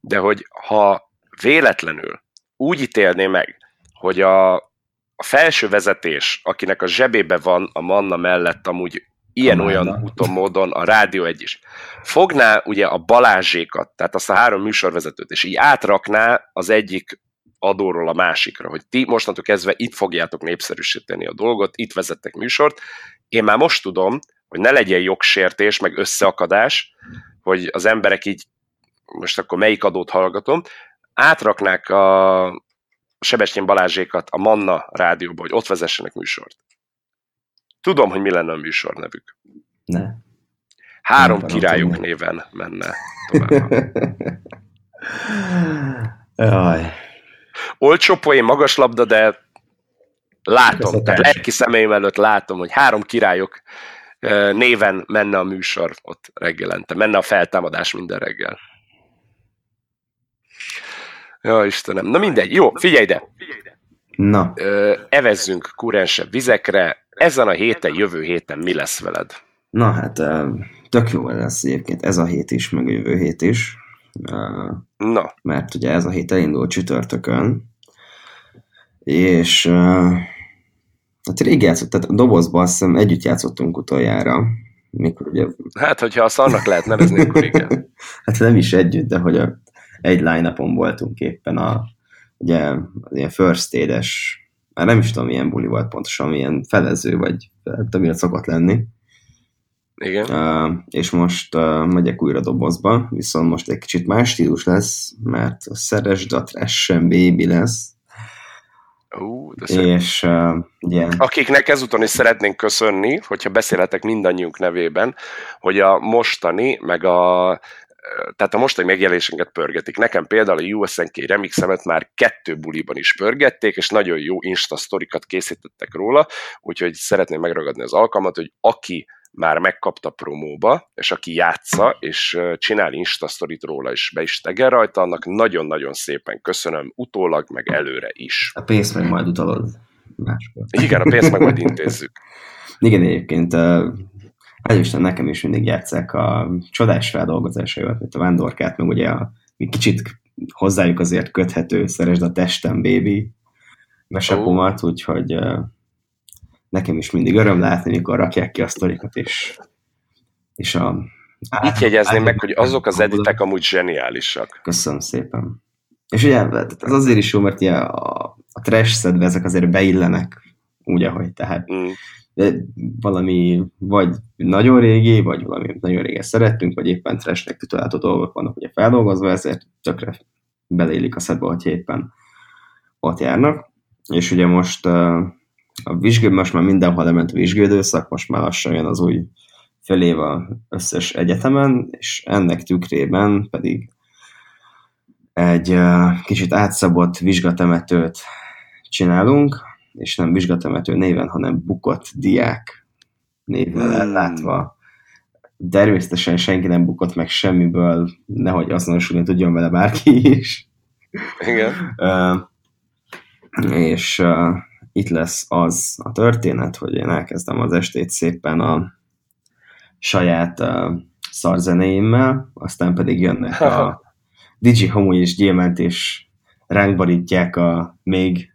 De hogy ha véletlenül úgy ítélné meg, hogy a, a felső vezetés, akinek a zsebébe van a Manna mellett amúgy ilyen-olyan úton, módon a Rádió egy is. Fogná ugye a Balázsékat, tehát azt a három műsorvezetőt, és így átrakná az egyik adóról a másikra, hogy ti mostantól kezdve itt fogjátok népszerűsíteni a dolgot, itt vezettek műsort. Én már most tudom, hogy ne legyen jogsértés, meg összeakadás, hogy az emberek így, most akkor melyik adót hallgatom, átraknák a Sebestyén Balázsékat a Manna rádióba, hogy ott vezessenek műsort. Tudom, hogy mi lenne a műsor nevük. Ne. Három nem királyunk néven menne tovább. Jaj. Olcsó poén, magas labda, de látom, lelki személyem előtt látom, hogy három királyok néven menne a műsor ott reggelente. Menne a feltámadás minden reggel. Jó, Istenem. Na mindegy. Jó, figyelj ide. Na. Evezzünk kurrensebb vizekre. Ezen a héten, jövő héten mi lesz veled? Na hát, tök jó lesz egyébként ez a hét is, meg jövő hét is. Na. Mert ugye ez a hét elindul csütörtökön. És hát rég játszott, tehát a dobozban azt hiszem együtt játszottunk utoljára. Mikor ugye... Hát, hogyha a szarnak lehet nevezni, akkor igen. Hát nem is együtt, de hogy a, egy line-upon voltunk éppen a ugye az ilyen first aid-es, már nem is tudom, milyen buli volt pontosan, ilyen felező, vagy nem tudom, mire szokott lenni. Igen. Uh, és most uh, megyek újra dobozba, viszont most egy kicsit más stílus lesz, mert a szeresd a trash-en baby lesz. Ú, és, uh, yeah. Akiknek ezúton is szeretnénk köszönni, hogyha beszélhetek mindannyiunk nevében, hogy a mostani, meg a tehát a mostani megjelenésünket pörgetik. Nekem például a u es en ká remixemet már kettő buliban is pörgették, és nagyon jó Insta sztorikat készítettek róla, úgyhogy szeretném megragadni az alkalmat, hogy aki már megkapta promóba, és aki játsza, és csinál Insta sztorit róla, és be is tegel rajta, annak nagyon-nagyon szépen köszönöm, utólag, meg előre is. A pénzt meg majd utalod máskor. Igen, a pénzt meg majd intézzük. Igen, egyébként... Egyébként nekem is mindig játsszák a csodás feldolgozásaival, mint a Vándorkát, meg ugye a kicsit hozzájuk azért köthető szeresd a testem, baby mesepomat, úgyhogy nekem is mindig öröm látni, mikor rakják ki a sztorikat, és, és a... Itt jegyezném meg, hogy azok az editek amúgy zseniálisak. Köszönöm szépen. És ugye ez azért is jó, mert ugye a, a trash szedve ezek azért beillenek, úgy ahogy, tehát... Mm. De valami vagy nagyon régi, vagy valami nagyon régen szerettünk, vagy éppen trashnek tituláltó dolgok vannak ugye feldolgozva, ezért tökre belélik a szedbe, hogyha éppen ott járnak. És ugye most a vizsgő, most már mindenhol lement a vizsgődőszak, most már lassan jön az új fél év az összes egyetemen, és ennek tükrében pedig egy kicsit átszabott vizsgatemetőt csinálunk, és nem vizsgatemető néven, hanem bukott diák névvel ellátva. Természetesen senki nem bukott meg semmiből, nehogy azonosulni tudjon vele bárki is. Igen. Uh, és uh, itt lesz az a történet, hogy én elkezdem az estét szépen a saját uh, szarzenéimmel, aztán pedig jönnek a Digi Homo és Gyémánt, és ránk barítják a még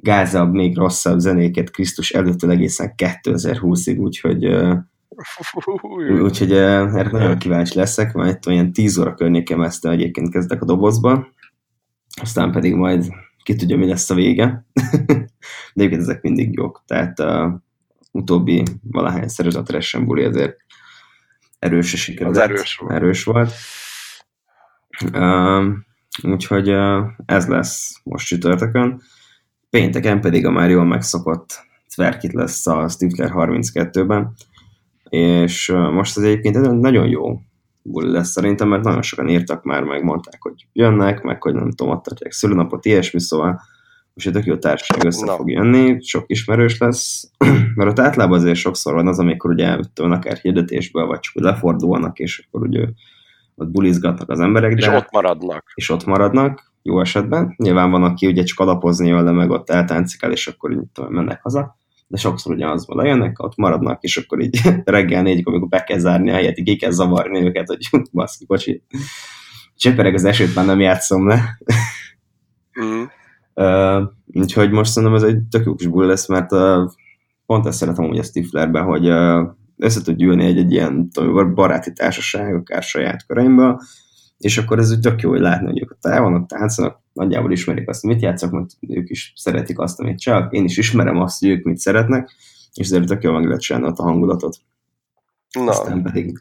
gázabb, még rosszabb zenéket Krisztus előttől egészen kétezer-húszig, úgyhogy úgyhogy erre nagyon kíváncsi leszek, majd olyan tíz óra környékem ezt egyébként kezdek a dobozba, aztán pedig majd ki tudja, mi lesz a vége. De egyébként ezek mindig jók, tehát uh, utóbbi valahány szerezat ressen buli, ezért erős sikerült. Az erős volt. Erős volt. Uh, úgyhogy uh, ez lesz most csütörtökön. Pénteken pedig a már jól megszokott twerkit lesz a Stifler harminckettőben, és most az egyébként nagyon jó buli lesz szerintem, mert nagyon sokan írtak már, meg mondták, hogy jönnek, meg hogy nem tudom, ott tartják szülőnapot, ilyesmi, szóval most egy tök jó társaság össze no. fog jönni, sok ismerős lesz, mert ott általában azért sokszor van az, amikor ugye akár hirdetésből, vagy csak lefordulnak, és akkor ugye ott bulizgatnak az emberek. És de, ott maradnak. És ott maradnak. Jó esetben. Nyilván van, aki ugye csak alapozni jön le, meg ott eltáncikál, és akkor így tudom, mennek haza, de sokszor ugyanazban lejönnek, ott maradnak, és akkor így reggel négykor, amikor be kell zárni a helyet, így ki kell zavarni őket, hogy baszki, bocsi. Csepereg az esőt, már nem játszom le. Mm. uh, úgyhogy most szerintem ez egy tök jó kis buli lesz, mert uh, pont ezt szeretem úgy a Stiflerben, hogy uh, össze tud gyűlni egy-egy ilyen tudom, baráti társaság, akár saját köreimből, és akkor ez úgy tök jó, hogy látni, hogy ők ott elvannak, táncolnak, nagyjából ismerik azt, amit játszok, mert ők is szeretik azt, amit csak, én is ismerem azt, hogy ők mit szeretnek, és azért tök jól meg lehet csinálni ott a hangulatot. Na. Aztán pedig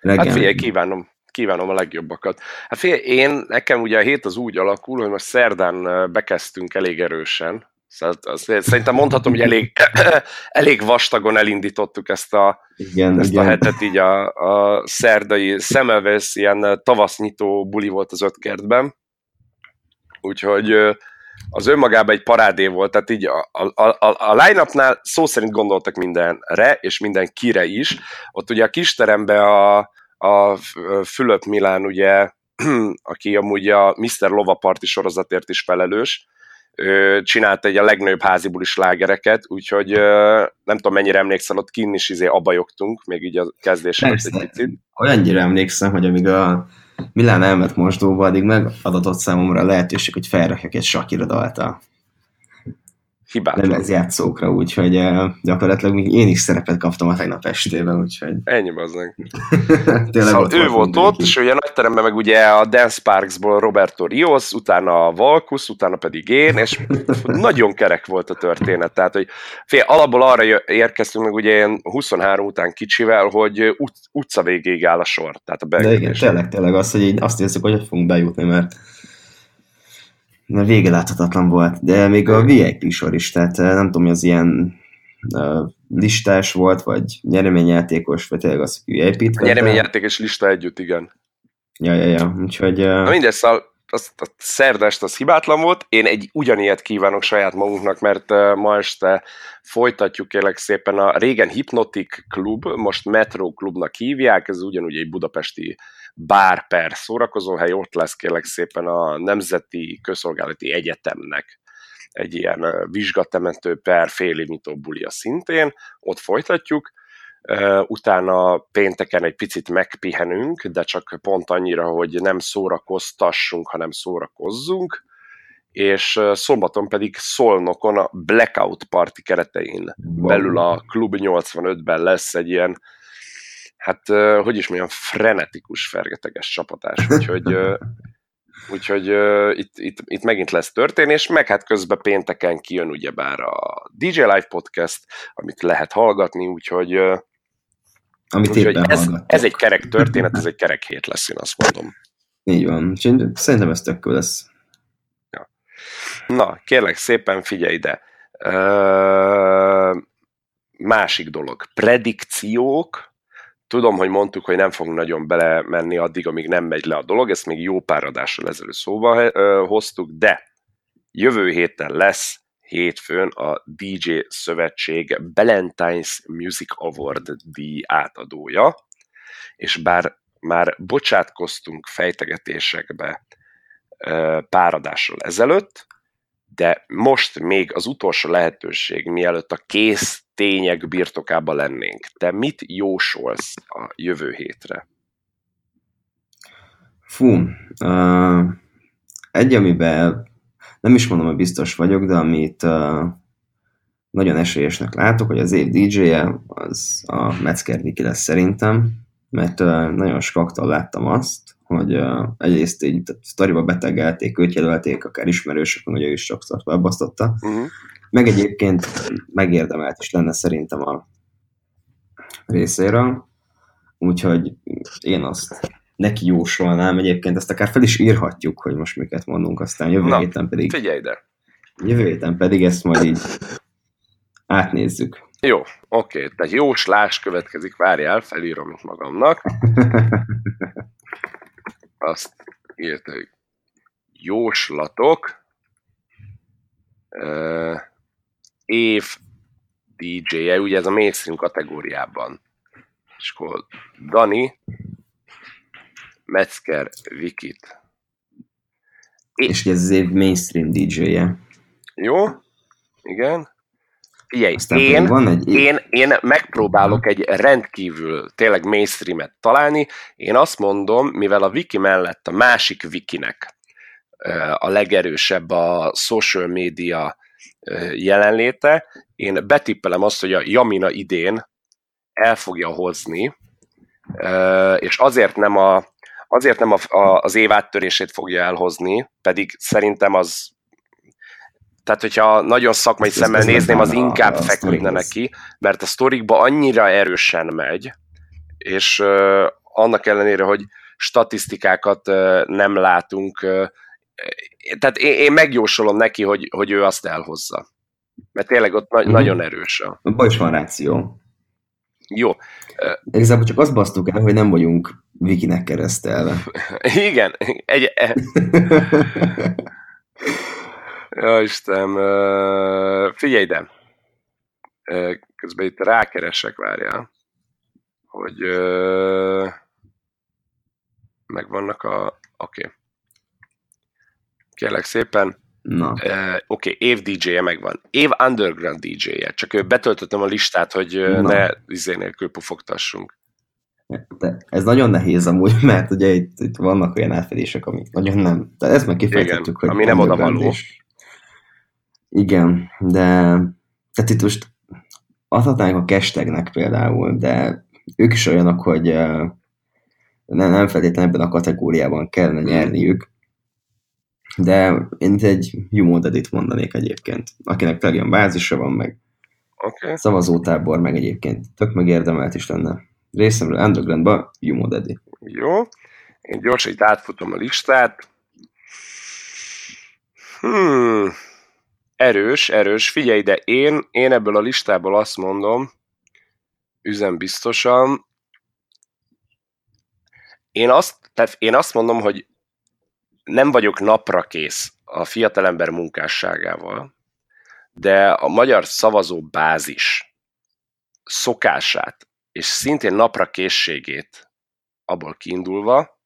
reggel... Hát figyelj, kívánom, kívánom a legjobbakat. Hát figyelj, én, nekem ugye a hét az úgy alakul, hogy most szerdán bekezdtünk elég erősen, szerintem mondhatom, hogy elég, elég vastagon elindítottuk ezt a, igen, ezt igen. a hetet, így a, a szerdai szemelvész ilyen tavasznyitó buli volt az ötkertben, úgyhogy az önmagában egy parádé volt, tehát így a, a, a, a line-upnál szó szerint gondoltak mindenre, és mindenkire is. Ott ugye a kisterembe a, a Fülöp Milán, ugye, aki amúgy a miszter Lovaparti sorozatért is felelős, csinált egy a legnagyobb házibuli slágereket, úgyhogy nem tudom, mennyire emlékszel, ott kinn is izé abajogtunk, még így a kezdés előtt egy picit. Olyannyira emlékszem, hogy amíg a Milán elment mosdóba, addig megadatott számomra a lehetőség, hogy felrakjak egy Shakira dalt a lemezjátszókra, úgyhogy gyakorlatilag még én is szerepet kaptam a tegnap estében, úgyhogy... Ennyi bazdmeg. Szóval ő volt ott, és ugye nagy teremben meg ugye a Dance Parksból Roberto Rios, utána a Valkusz, utána pedig én, és nagyon kerek volt a történet, tehát hogy fél, alapból arra érkeztünk meg ugye én huszonhárom után kicsivel, hogy ut- utca végéig áll a sor, tehát a beengedés. De igen, tényleg, tényleg az, hogy azt nézzük, hogy hogy fogunk bejutni, mert na, vége láthatatlan volt, de még a vé i pé sor is, tehát nem tudom, hogy az ilyen uh, listás volt, vagy nyereményjátékos, vagy tényleg az vé i pét. A nyereményjáték és lista együtt, igen. Ja, ja, ja, úgyhogy... Uh... Na mindez, a, az, a szerdest az hibátlan volt, én egy ugyanilyet kívánok saját magunknak, mert uh, ma este folytatjuk kérlek szépen a régen Hypnotic Klub, most Metro Klubnak hívják, ez ugyanúgy egy budapesti bár per szórakozóhely, ott lesz kérlek szépen a Nemzeti Közszolgálati Egyetemnek egy ilyen vizsgatemető per félimító bulia szintén, ott folytatjuk, utána pénteken egy picit megpihenünk, de csak pont annyira, hogy nem szórakoztassunk, hanem szórakozzunk, és szombaton pedig Szolnokon a Blackout Party keretein belül a Klub nyolcvanötben lesz egy ilyen, hát, hogy is mondjam, frenetikus, fergeteges csapatás, úgyhogy, úgyhogy itt, itt, itt megint lesz történés, meg hát közben pénteken kijön ugyebár a dé jé Life Podcast, amit lehet hallgatni, úgyhogy, amit úgyhogy ez, ez egy kerek történet, ez egy kerek hét lesz, én azt mondom. Így van, szerintem ez tökül lesz. Ja. Na, kérlek szépen figyelj ide. Ö, másik dolog, predikciók. Tudom, hogy mondtuk, hogy nem fogunk nagyon belemenni addig, amíg nem megy le a dolog, ezt még jó pár adással ezelőtt szóba hoztuk, de jövő héten lesz hétfőn a dé jé Szövetség Valentine's Music Award díj átadója, és bár már bocsátkoztunk fejtegetésekbe pár adással ezelőtt, de most még az utolsó lehetőség, mielőtt a kész tények birtokában lennénk. Te mit jósolsz a jövő hétre? Fú, uh, egy, amiben nem is mondom, hogy biztos vagyok, de amit uh, nagyon esélyesnek látok, hogy az év dé jé-je az a Metzger Viki lesz szerintem, mert uh, nagyon sokaktól láttam azt, hogy uh, egyrészt így sztoriba betegelték, őt jelölték, akár ismerősök, hogy ő is sokszor felbasztotta. Uh-huh. Meg egyébként megérdemelt is lenne szerintem a részéről, úgyhogy én azt neki jósolnám, egyébként ezt akár fel is írhatjuk, hogy most miket mondunk, aztán jövő Na, héten pedig... figyelj ide! Jövő héten pedig ezt majd így átnézzük. Jó, oké, tehát jóslás következik, várjál, felírom itt magamnak. Azt írta, hogy jóslatok... Uh, év dé jé-je, ugye ez a mainstream kategóriában. És akkor Dani Metzger Vikit. É- és ez az év mainstream dé jé-je. Jó, igen. Figyelj, én, én, én, én megpróbálok egy rendkívül tényleg mainstreamet találni. Én azt mondom, mivel a Viki mellett a másik Vikinek a legerősebb a social media jelenléte. Én betippelem azt, hogy a Jamina idén el fogja hozni, és azért nem, a, azért nem a, a, az év áttörését fogja elhozni, pedig szerintem az, tehát hogyha nagyon szakmai szemmel nézném, az inkább feküdne neki, mert a sztorikba annyira erősen megy, és annak ellenére, hogy statisztikákat nem látunk, tehát én, én megjósolom neki, hogy, hogy ő azt elhozza. Mert tényleg ott na- mm-hmm. nagyon erős. Abban is van ráció. Jó. Igazából csak azt basztuk el, hogy nem vagyunk Vikinek keresztelve. Igen. Egy... Ja, Isten, figyelj ide. Közben itt rákeresek, várjál, hogy megvannak a... Oké. Okay. Kérlek szépen. No. Oké, okay, év dé dzséje megvan. Év underground dé dzséje. Csak betöltöttem a listát, hogy no. ne izé nélkül pufogtassunk. De ez nagyon nehéz amúgy, mert ugye itt, itt vannak olyan átfedések, amik nagyon nem... De ezt meg kifejtettük, hogy... ami nem odavaló. És... Igen, de... Tehát itt most adhatnánk a hashtagnek például, de ők is olyanok, hogy nem, nem feltétlenül ebben a kategóriában kellene nyerniük, de én egy you-mode-edit mondanék egyébként, akinek tele ilyen bázisa van, meg okay. szavazótábor, meg egyébként tök megérdemelt is lenne. Részemről undergroundba you-mode-edit. Jó, én gyorsan itt átfutom a listát. Hmm... Erős, erős, figyelj, de én, én ebből a listából azt mondom, üzen biztosan, én azt, tehát én azt mondom, hogy nem vagyok napra kész a fiatalember munkásságával, de a magyar szavazó bázis szokását és szintén napra készségét abból kiindulva,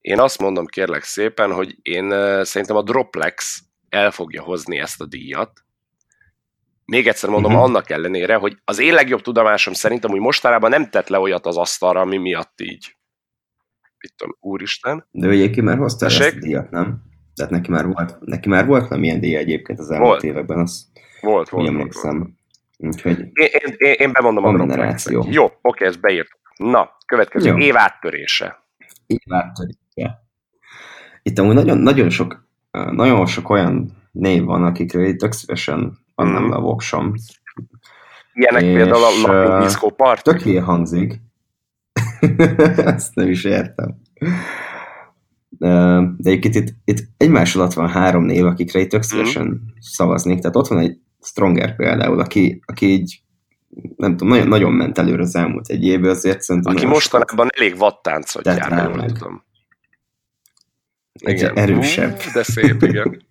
én azt mondom kérlek szépen, hogy én szerintem a Droplex el fogja hozni ezt a díjat. Még egyszer mondom, uh-huh. annak ellenére, hogy az én legjobb tudomásom szerintem, hogy mostanában nem tett le olyat az asztalra, ami miatt így, mit tudom, úristen. De egyébként már hoztál ezt a díjat, nem? Tehát neki már volt, neki már volt nem ilyen díja egyébként az elmúlt években. Az volt, volt, emlékszem. Úgyhogy... Én, én, én, én bemondom a generáció. Jó, oké, ezt beírtuk. Na, következő jó. év áttörése. Év áttörése. Itt amúgy nagyon, nagyon sok Nagyon sok olyan név van, akikről itt tök szívesen annám le a voksom. Ilyenek és például a Lapin Diszkó Party. Tök hülye hangzik. Ezt nem is értem. De egyébként itt, itt egymás alatt van három név, akikre itt tök szívesen mm. szavaznék. Tehát ott van egy Stronger például, aki, aki így nem tudom, nagyon, nagyon ment előre az elmúlt egy évben, azért szerintem... Aki mostanában elég vadtáncot jár, jól tudom. Egy igen. erősebb. De szép, igen.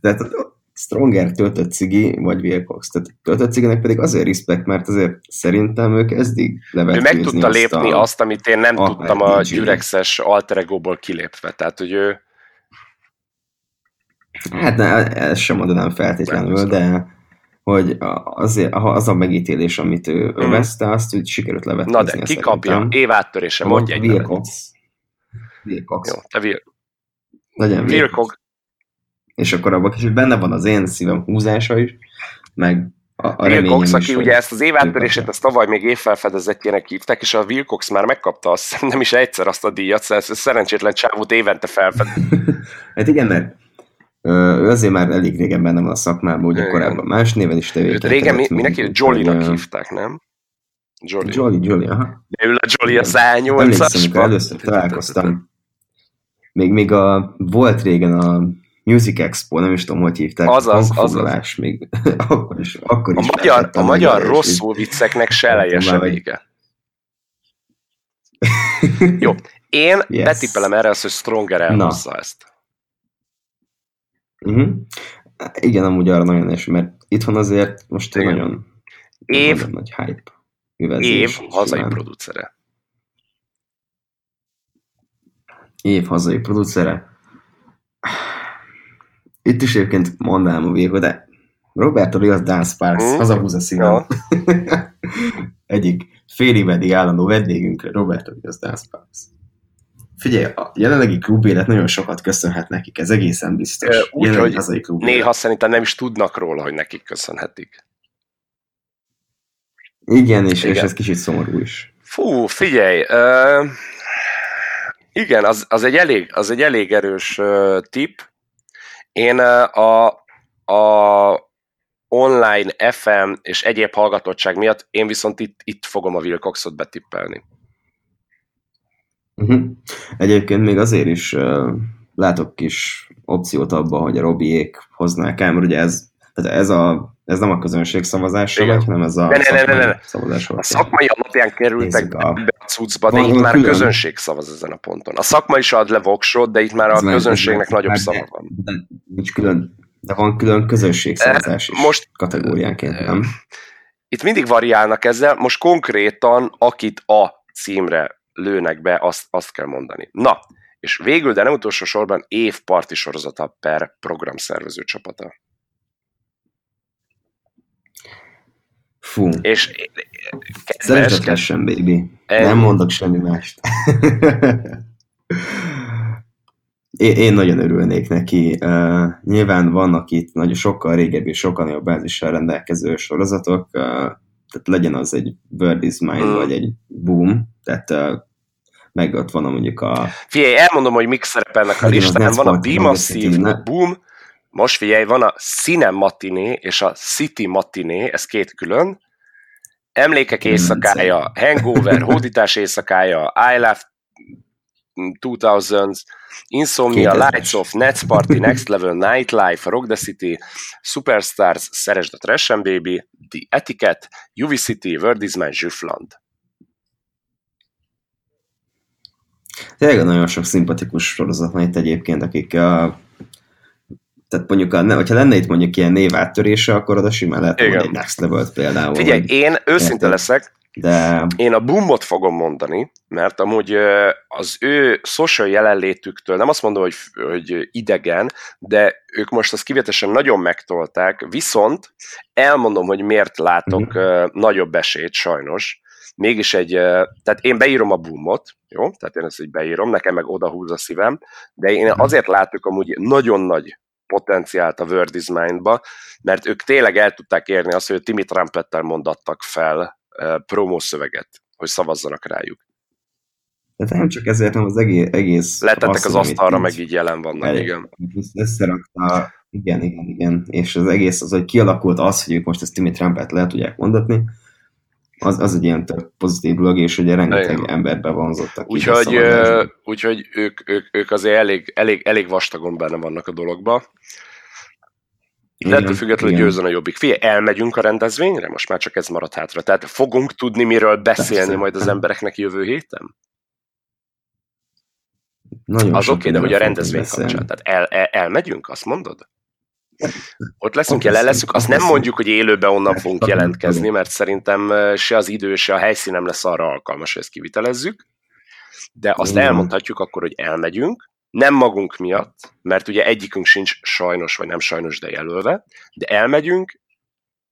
Tehát a Stronger töltött cigi, vagy Wilcox. Tehát töltött ciginek pedig azért respekt, mert azért szerintem ők ezdig levetkőzni. Ő meg tudta lépni a... azt, amit én nem ah, tudtam a gyürexes alter egóból kilépve. Tehát, hogy ő... Hát ne, ezt sem mondanám feltétlenül, de hogy azért, az a megítélés, amit ő hmm. veszte, azt úgy sikerült levetkőzni. Na de, ki kapja? Év áttörése, mondj egy Wilcox. Wilcox. Jó, te Wilcox. Legyen Wilcox. És akkor abban kicsit benne van az én szívem húzása is, meg a, a Wilcox, aki is, ugye ezt az éváttörését, ezt tavaly még évfelfedezettjének hívták, és a Wilcox már megkapta azt, nem is egyszer azt a díjat, szerencsétlen csávót évente felfedezett. Hát igen, mert ő azért már elég régen benne van a szakmában, ugye igen. korábban más néven is tevékenykedett. Régen mi, mindenki Jolly-nak hívták, nem? Jolly, Jolly, Jolly aha. De ül a Jolly az ányó. Emlékszem, amikor először találkoztam. Még, még a, volt régen a Music Expo, nem is tudom, hogy hívták. Azaz, azaz. Még, akkor is, akkor a is magyar, a magyar rosszul vicceknek se eleje se vége. Jó, én yes. betippelem erre azt, hogy Stronger elhozza ezt. Uh-huh. Igen, amúgy arra nagyon eső, mert itthon azért most igen. nagyon, év, nagyon nagy hype. Üvezés, év hazai simán. producere. Év hazai producere. Itt is egyébként mondanám a végül, de Roberto Rios Dance Parks, mm. hazahúz a szívem. Ja. Egyik félig-meddig állandó vendégünkre, Roberto Rios Dance Parks. Figyelj, a jelenlegi klubélet nagyon sokat köszönhet nekik, ez egészen biztos. Úgyhogy néha szerintem nem is tudnak róla, hogy nekik köszönhetik. Igen, és, igen. és ez kicsit szomorú is. Fú, figyelj! Uh, igen, az, az, egy elég, az egy elég erős uh, tipp. Én uh, a, a online ef em és egyéb hallgatottság miatt én viszont itt, itt fogom a Wilcoxot betippelni. Uh-huh. Egyébként még azért is uh, látok kis opciót abban, hogy a Robiék hoznák el, mert ugye ez, ez a Ez nem a közönség szavazása, vagy, hanem ez a ne, szakmai ne, ne, ne. szavazás. A szakmai alapján kerültek a... be a cuccba, de itt már a közönség szavaz ezen a ponton. A szakma is ad le voksot, de itt már ez a közönségnek nagyobb szava van. Nincs külön, De van külön közönségszavazás is most, kategóriánként, nem? Itt mindig variálnak ezzel, most konkrétan akit a címre lőnek be, azt, azt kell mondani. Na, és végül, de nem utolsó sorban évparti sorozata per programszervező csapata. Fú. És szeretetesen, baby. E... Nem mondok semmi mást. Én, én nagyon örülnék neki. Uh, nyilván vannak itt nagyon sokkal régebbi, sokkal nagyobb bázissal rendelkező sorozatok, uh, tehát legyen az egy Bird is Mine, mm. vagy egy Boom, tehát uh, meg ott van mondjuk a... Figyelj, elmondom, hogy mik szerepelnek a listán. Van a B-Massive, a Boom, most figyelj, van a Cine Matiné és a City Matiné, ez két külön. Emlékek éjszakája, Hangover, Hódítás éjszakája, I Love two thousands, Insomnia, kétezres. Lights Off, Nets Party, Next Level, Nightlife, Rock the City, Superstars, Szeresd a Trash and Baby, The Etiquette, u vé City, World is Mine, Zsüfland. Tényleg nagyon sok szimpatikus sorozat van itt egyébként, akik a... Tehát mondjuk, a, hogyha lenne itt mondjuk ilyen néváttörése, akkor oda simán lehet mondani egy Next Level-t például. Figyelj, vagy, én őszinte érted? leszek, de... én a Boomot fogom mondani, mert amúgy az ő social jelenlétüktől, nem azt mondom, hogy, hogy idegen, de ők most azt kivételesen nagyon megtolták, viszont elmondom, hogy miért látok mm-hmm. nagyobb esélyt sajnos. Mégis egy, tehát én beírom a Boomot, jó? Tehát én ezt így beírom, nekem meg odahúz a szívem, de én azért látok amúgy nagyon nagy potenciált a World is Mine-ba, mert ők tényleg el tudták érni azt, hogy Timmy Trumpettel mondattak fel e, promószöveget, hogy szavazzanak rájuk. Tehát nem csak ezért, hanem az egész... egész letettek az, az asztalra, meg így jelen vannak, elég, igen. Összerakta, igen, igen, igen. És az egész az, hogy kialakult az, hogy ők most ezt Timmy Trumpet le tudják mondatni, az, az egy ilyen pozitív dolog, és ugye rengeteg igen. emberbe vonzottak. Úgyhogy ö, úgyhogy ők, ők, ők azért elég, elég, elég vastagon benne vannak a dologba. Lehető függetlenül igen. győzön a jobbik. Figyelj, elmegyünk a rendezvényre? Most már csak ez marad hátra. Tehát fogunk tudni, miről beszélni Persze. majd az embereknek jövő héten? Nagyon az oké, de hogy a rendezvény kapcsán. Tehát el, el, elmegyünk, azt mondod? Ott leszünk, jelen leszünk, azt nem mondjuk, hogy élőben onnan fogunk jelentkezni, mert szerintem se az idő, se a helyszín nem lesz arra alkalmas, hogy ezt kivitelezzük, de azt elmondhatjuk akkor, hogy elmegyünk, nem magunk miatt, mert ugye egyikünk sincs sajnos, vagy nem sajnos, de jelölve, de elmegyünk,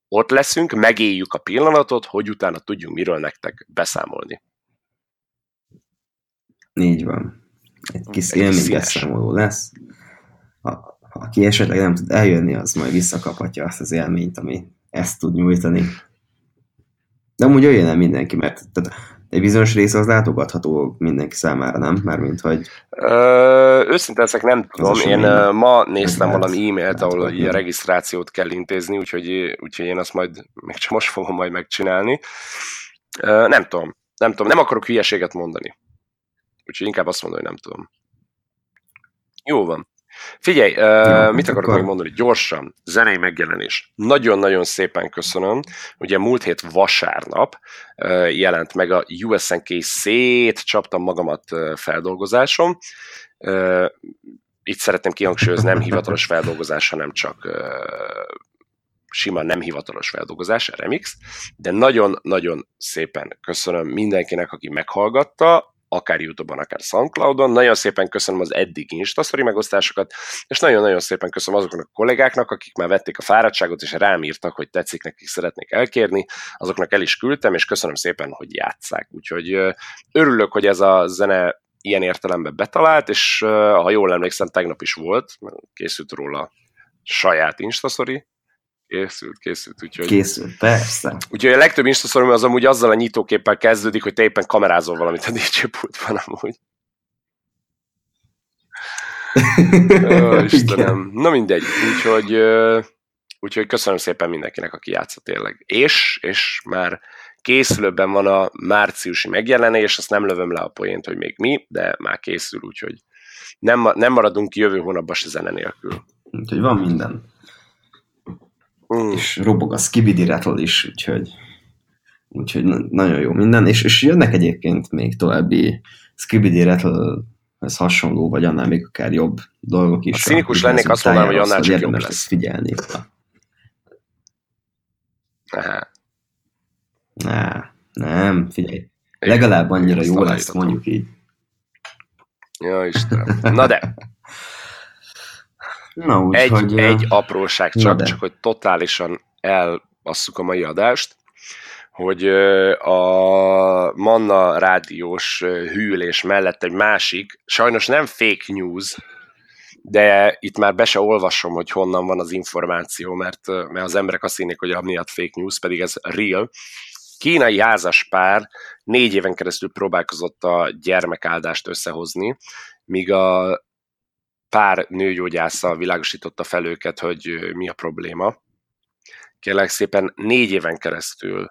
ott leszünk, megéljük a pillanatot, hogy utána tudjunk miről nektek beszámolni. Így van. Egy kis élmény beszámoló lesz. A aki esetleg nem tud eljönni, az majd visszakaphatja azt az élményt, ami ezt tud nyújtani. De amúgy jöjjön el mindenki, mert tehát egy bizonyos része az látogatható mindenki számára, nem? Mármint, hogy... Ö, őszintén ezek nem tudom, én minden? ma néztem ez valami e-mailt, ahol a regisztrációt kell intézni, úgyhogy, úgyhogy én azt majd, még csak most fogom majd megcsinálni. Ö, nem tudom, nem tudom, nem akarok hülyeséget mondani. Úgyhogy inkább azt mondom, hogy nem tudom. Jó van. Figyelj, ja, uh, mit akarok akkor... mondani? Gyorsan, zenei megjelenés. Nagyon-nagyon szépen köszönöm. Ugye múlt hét vasárnap uh, jelent meg a u es en ká szétcsaptam magamat uh, feldolgozásom. Uh, itt szeretném kihangsúlyozni, nem hivatalos feldolgozás, hanem csak uh, sima nem hivatalos feldolgozás, remix. De nagyon-nagyon szépen köszönöm mindenkinek, aki meghallgatta, akár YouTube-on, akár SoundCloud-on. Nagyon szépen köszönöm az eddig Insta-sztori megosztásokat, és nagyon-nagyon szépen köszönöm azoknak a kollégáknak, akik már vették a fáradtságot, és rám írtak, hogy tetszik nekik, szeretnék elkérni. Azoknak el is küldtem, és köszönöm szépen, hogy játsszák. Úgyhogy örülök, hogy ez a zene ilyen értelemben betalált, és ha jól emlékszem, tegnap is volt, készült róla saját Insta-sztori, Készült, készült, úgyhogy... Készült, persze. Úgyhogy a legtöbb Insta-szorom az amúgy azzal a nyitóképpel kezdődik, hogy te éppen kamerázol valamit a dé jé pultban amúgy. Ó, Istenem. Na mindegy, úgyhogy, úgyhogy köszönöm szépen mindenkinek, aki játszott tényleg. És, és már készülőben van a márciusi megjelenés, azt nem lövöm le a poént, hogy még mi, de már készül, úgyhogy nem, nem maradunk ki jövő hónapban se zene nélkül. Úgyhogy van minden. Mm. És robog a Skibidi Rattle is, úgyhogy, úgyhogy nagyon jó minden, és, és jönnek egyébként még további Skibidi Rattle ez hasonló, vagy annál még akár jobb dolgok is. Ha színikus lennék, azt mondanám, hogy annál csak jobb lesz. Figyelni. Aha. Nah, nem, figyelj. Legalább annyira jó lesz, mondjuk így. Ja, Istenem. Na de... Na, úgy, egy, hogy, egy apróság csak, csak hogy totálisan elasszuk a mai adást, hogy a Manna rádiós hűlés mellett egy másik, sajnos nem fake news, de itt már be se olvasom, hogy honnan van az információ, mert, mert az emberek azt hinnék, hogy amiatt fake news, pedig ez real. Kínai házaspár négy éven keresztül próbálkozott a gyermekáldást összehozni, míg a pár nőgyógyásszal világosította fel őket, hogy mi a probléma. Kérlek szépen négy éven keresztül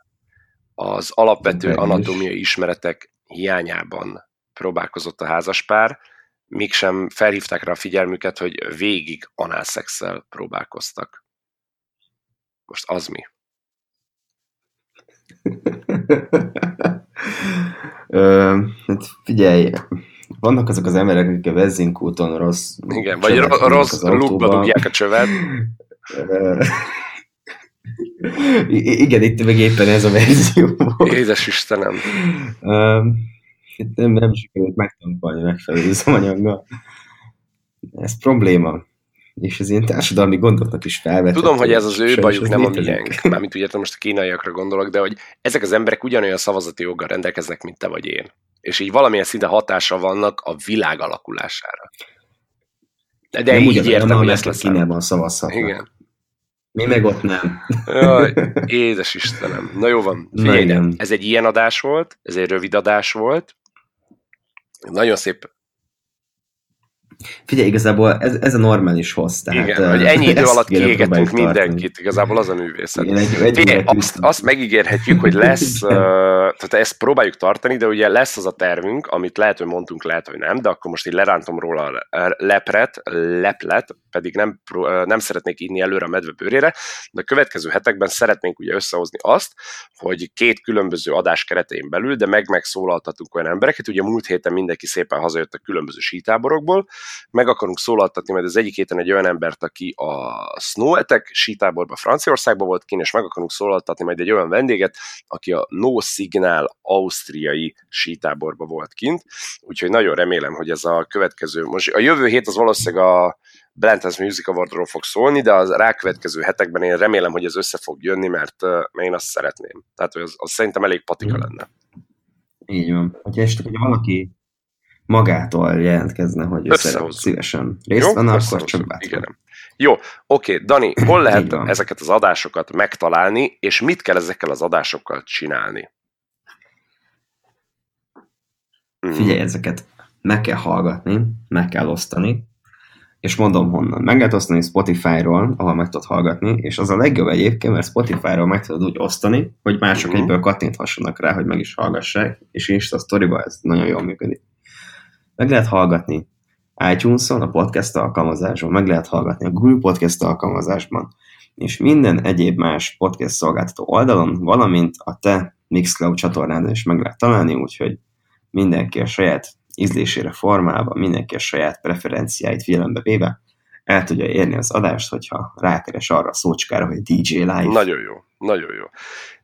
az alapvető anatómiai ismeretek hiányában próbálkozott a házaspár, mégsem felhívták rá a figyelmüket, hogy végig análszexszel próbálkoztak. Most az mi? Ö, hát figyelj, vannak azok az emberek, akik a vezinkúton rossz... Igen, vagy rossz lukba dugják a csövet. Igen, itt meg éppen ez a verzió volt. Édes Istenem. Nem, nem sikerült megtanulni megfelelő üzemanyaggal. Ez probléma. És ez ilyen társadalmi gondoknak is felvetett. Tudom, hogy ez az ő bajuk, nem a miénk. Mármint úgy értem, most a kínaiakra gondolok, de hogy ezek az emberek ugyanolyan szavazati joggal rendelkeznek, mint te vagy én. És így valamilyen szinte hatása vannak a világ alakulására. De, de így ugyan, értem, hogy ezt lesz. Kínában szavazhatnak. Igen. Mi meg ott nem. Jaj, édes Istenem. Na jó van, figyelj, de ez egy ilyen adás volt, ez egy rövid adás volt. Nagyon szép. Figyelj, igazából ez, ez a normális hossz. Tehát, igen, hogy ennyi idő alatt kiégettünk mindenkit, tartani. Igazából az a művészet. Igen, egy, egy figyelj, azt, azt megígérhetjük, hogy lesz, uh, tehát ezt próbáljuk tartani, de ugye lesz az a tervünk, amit lehet, hogy mondtunk, lehet, hogy nem, de akkor most így lerántom róla a lepret, leplet, pedig nem, nem szeretnék inni előre a medvebőrére, de a következő hetekben szeretnénk ugye összehozni azt, hogy két különböző adás keretén belül, de meg megszólaltatunk olyan embereket, ugye múlt héten mindenki szépen hazajött a különböző sítáborokból, meg akarunk szólaltatni, mert az egyik héten egy olyan embert, aki a Snow Attack sítáborban Franciaországban volt kín, és meg akarunk szólaltatni majd egy olyan vendéget, aki a No Signal ausztriai sítáborban volt kint, úgyhogy nagyon remélem, hogy ez a következő, most a jövő hét az valószínűleg a Blendhouse Music Awardról fog szólni, de az rákövetkező hetekben én remélem, hogy ez össze fog jönni, mert, mert én azt szeretném. Tehát az, az szerintem elég patika lenne. Így van. Hogyha este, hogy valaki magától jelentkezne, hogy össze szívesen részt van, akkor csak bátran. Jó, oké, Dani, hol lehet ezeket az adásokat megtalálni, és mit kell ezekkel az adásokkal csinálni? Figyelj, ezeket meg kell hallgatni, meg kell osztani, és mondom honnan. Meg lehet osztani Spotify-ról, ahol meg tudod hallgatni, és az a legjobb egyébként, mert Spotify-ról meg tudod úgy osztani, hogy mások uh-huh. egyből kattinthassanak rá, hogy meg is hallgassák, és Insta Story-ban ez nagyon jól működik. Meg lehet hallgatni iTunes-on, a podcast alkalmazásban, meg lehet hallgatni a Google Podcast alkalmazásban, és minden egyéb más podcast szolgáltató oldalon, valamint a te Mixcloud csatornádon is meg lehet találni, úgyhogy mindenki a saját ízlésére formálva, mindenki a saját preferenciáit figyelembe véve el tudja érni az adást, hogyha rákeres arra a szócskára, hogy dé jé Live. Nagyon jó, nagyon jó.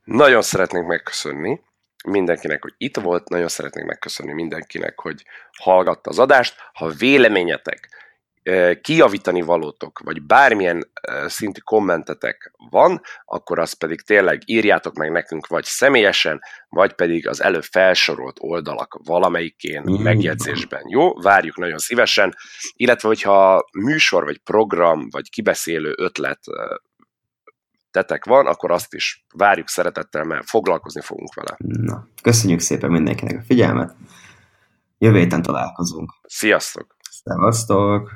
Nagyon szeretnénk megköszönni mindenkinek, hogy itt volt, nagyon szeretnénk megköszönni mindenkinek, hogy hallgatta az adást. Ha véleményetek, kijavítani valótok, vagy bármilyen szintű kommentetek van, akkor azt pedig tényleg írjátok meg nekünk, vagy személyesen, vagy pedig az előbb felsorolt oldalak valamelyikén megjegyzésben. Jó, várjuk nagyon szívesen, illetve hogyha műsor, vagy program, vagy kibeszélő ötlet tetek van, akkor azt is várjuk szeretettel, mert foglalkozni fogunk vele. Na, köszönjük szépen mindenkinek a figyelmet, jövő héten találkozunk. Sziasztok! Szevasztok!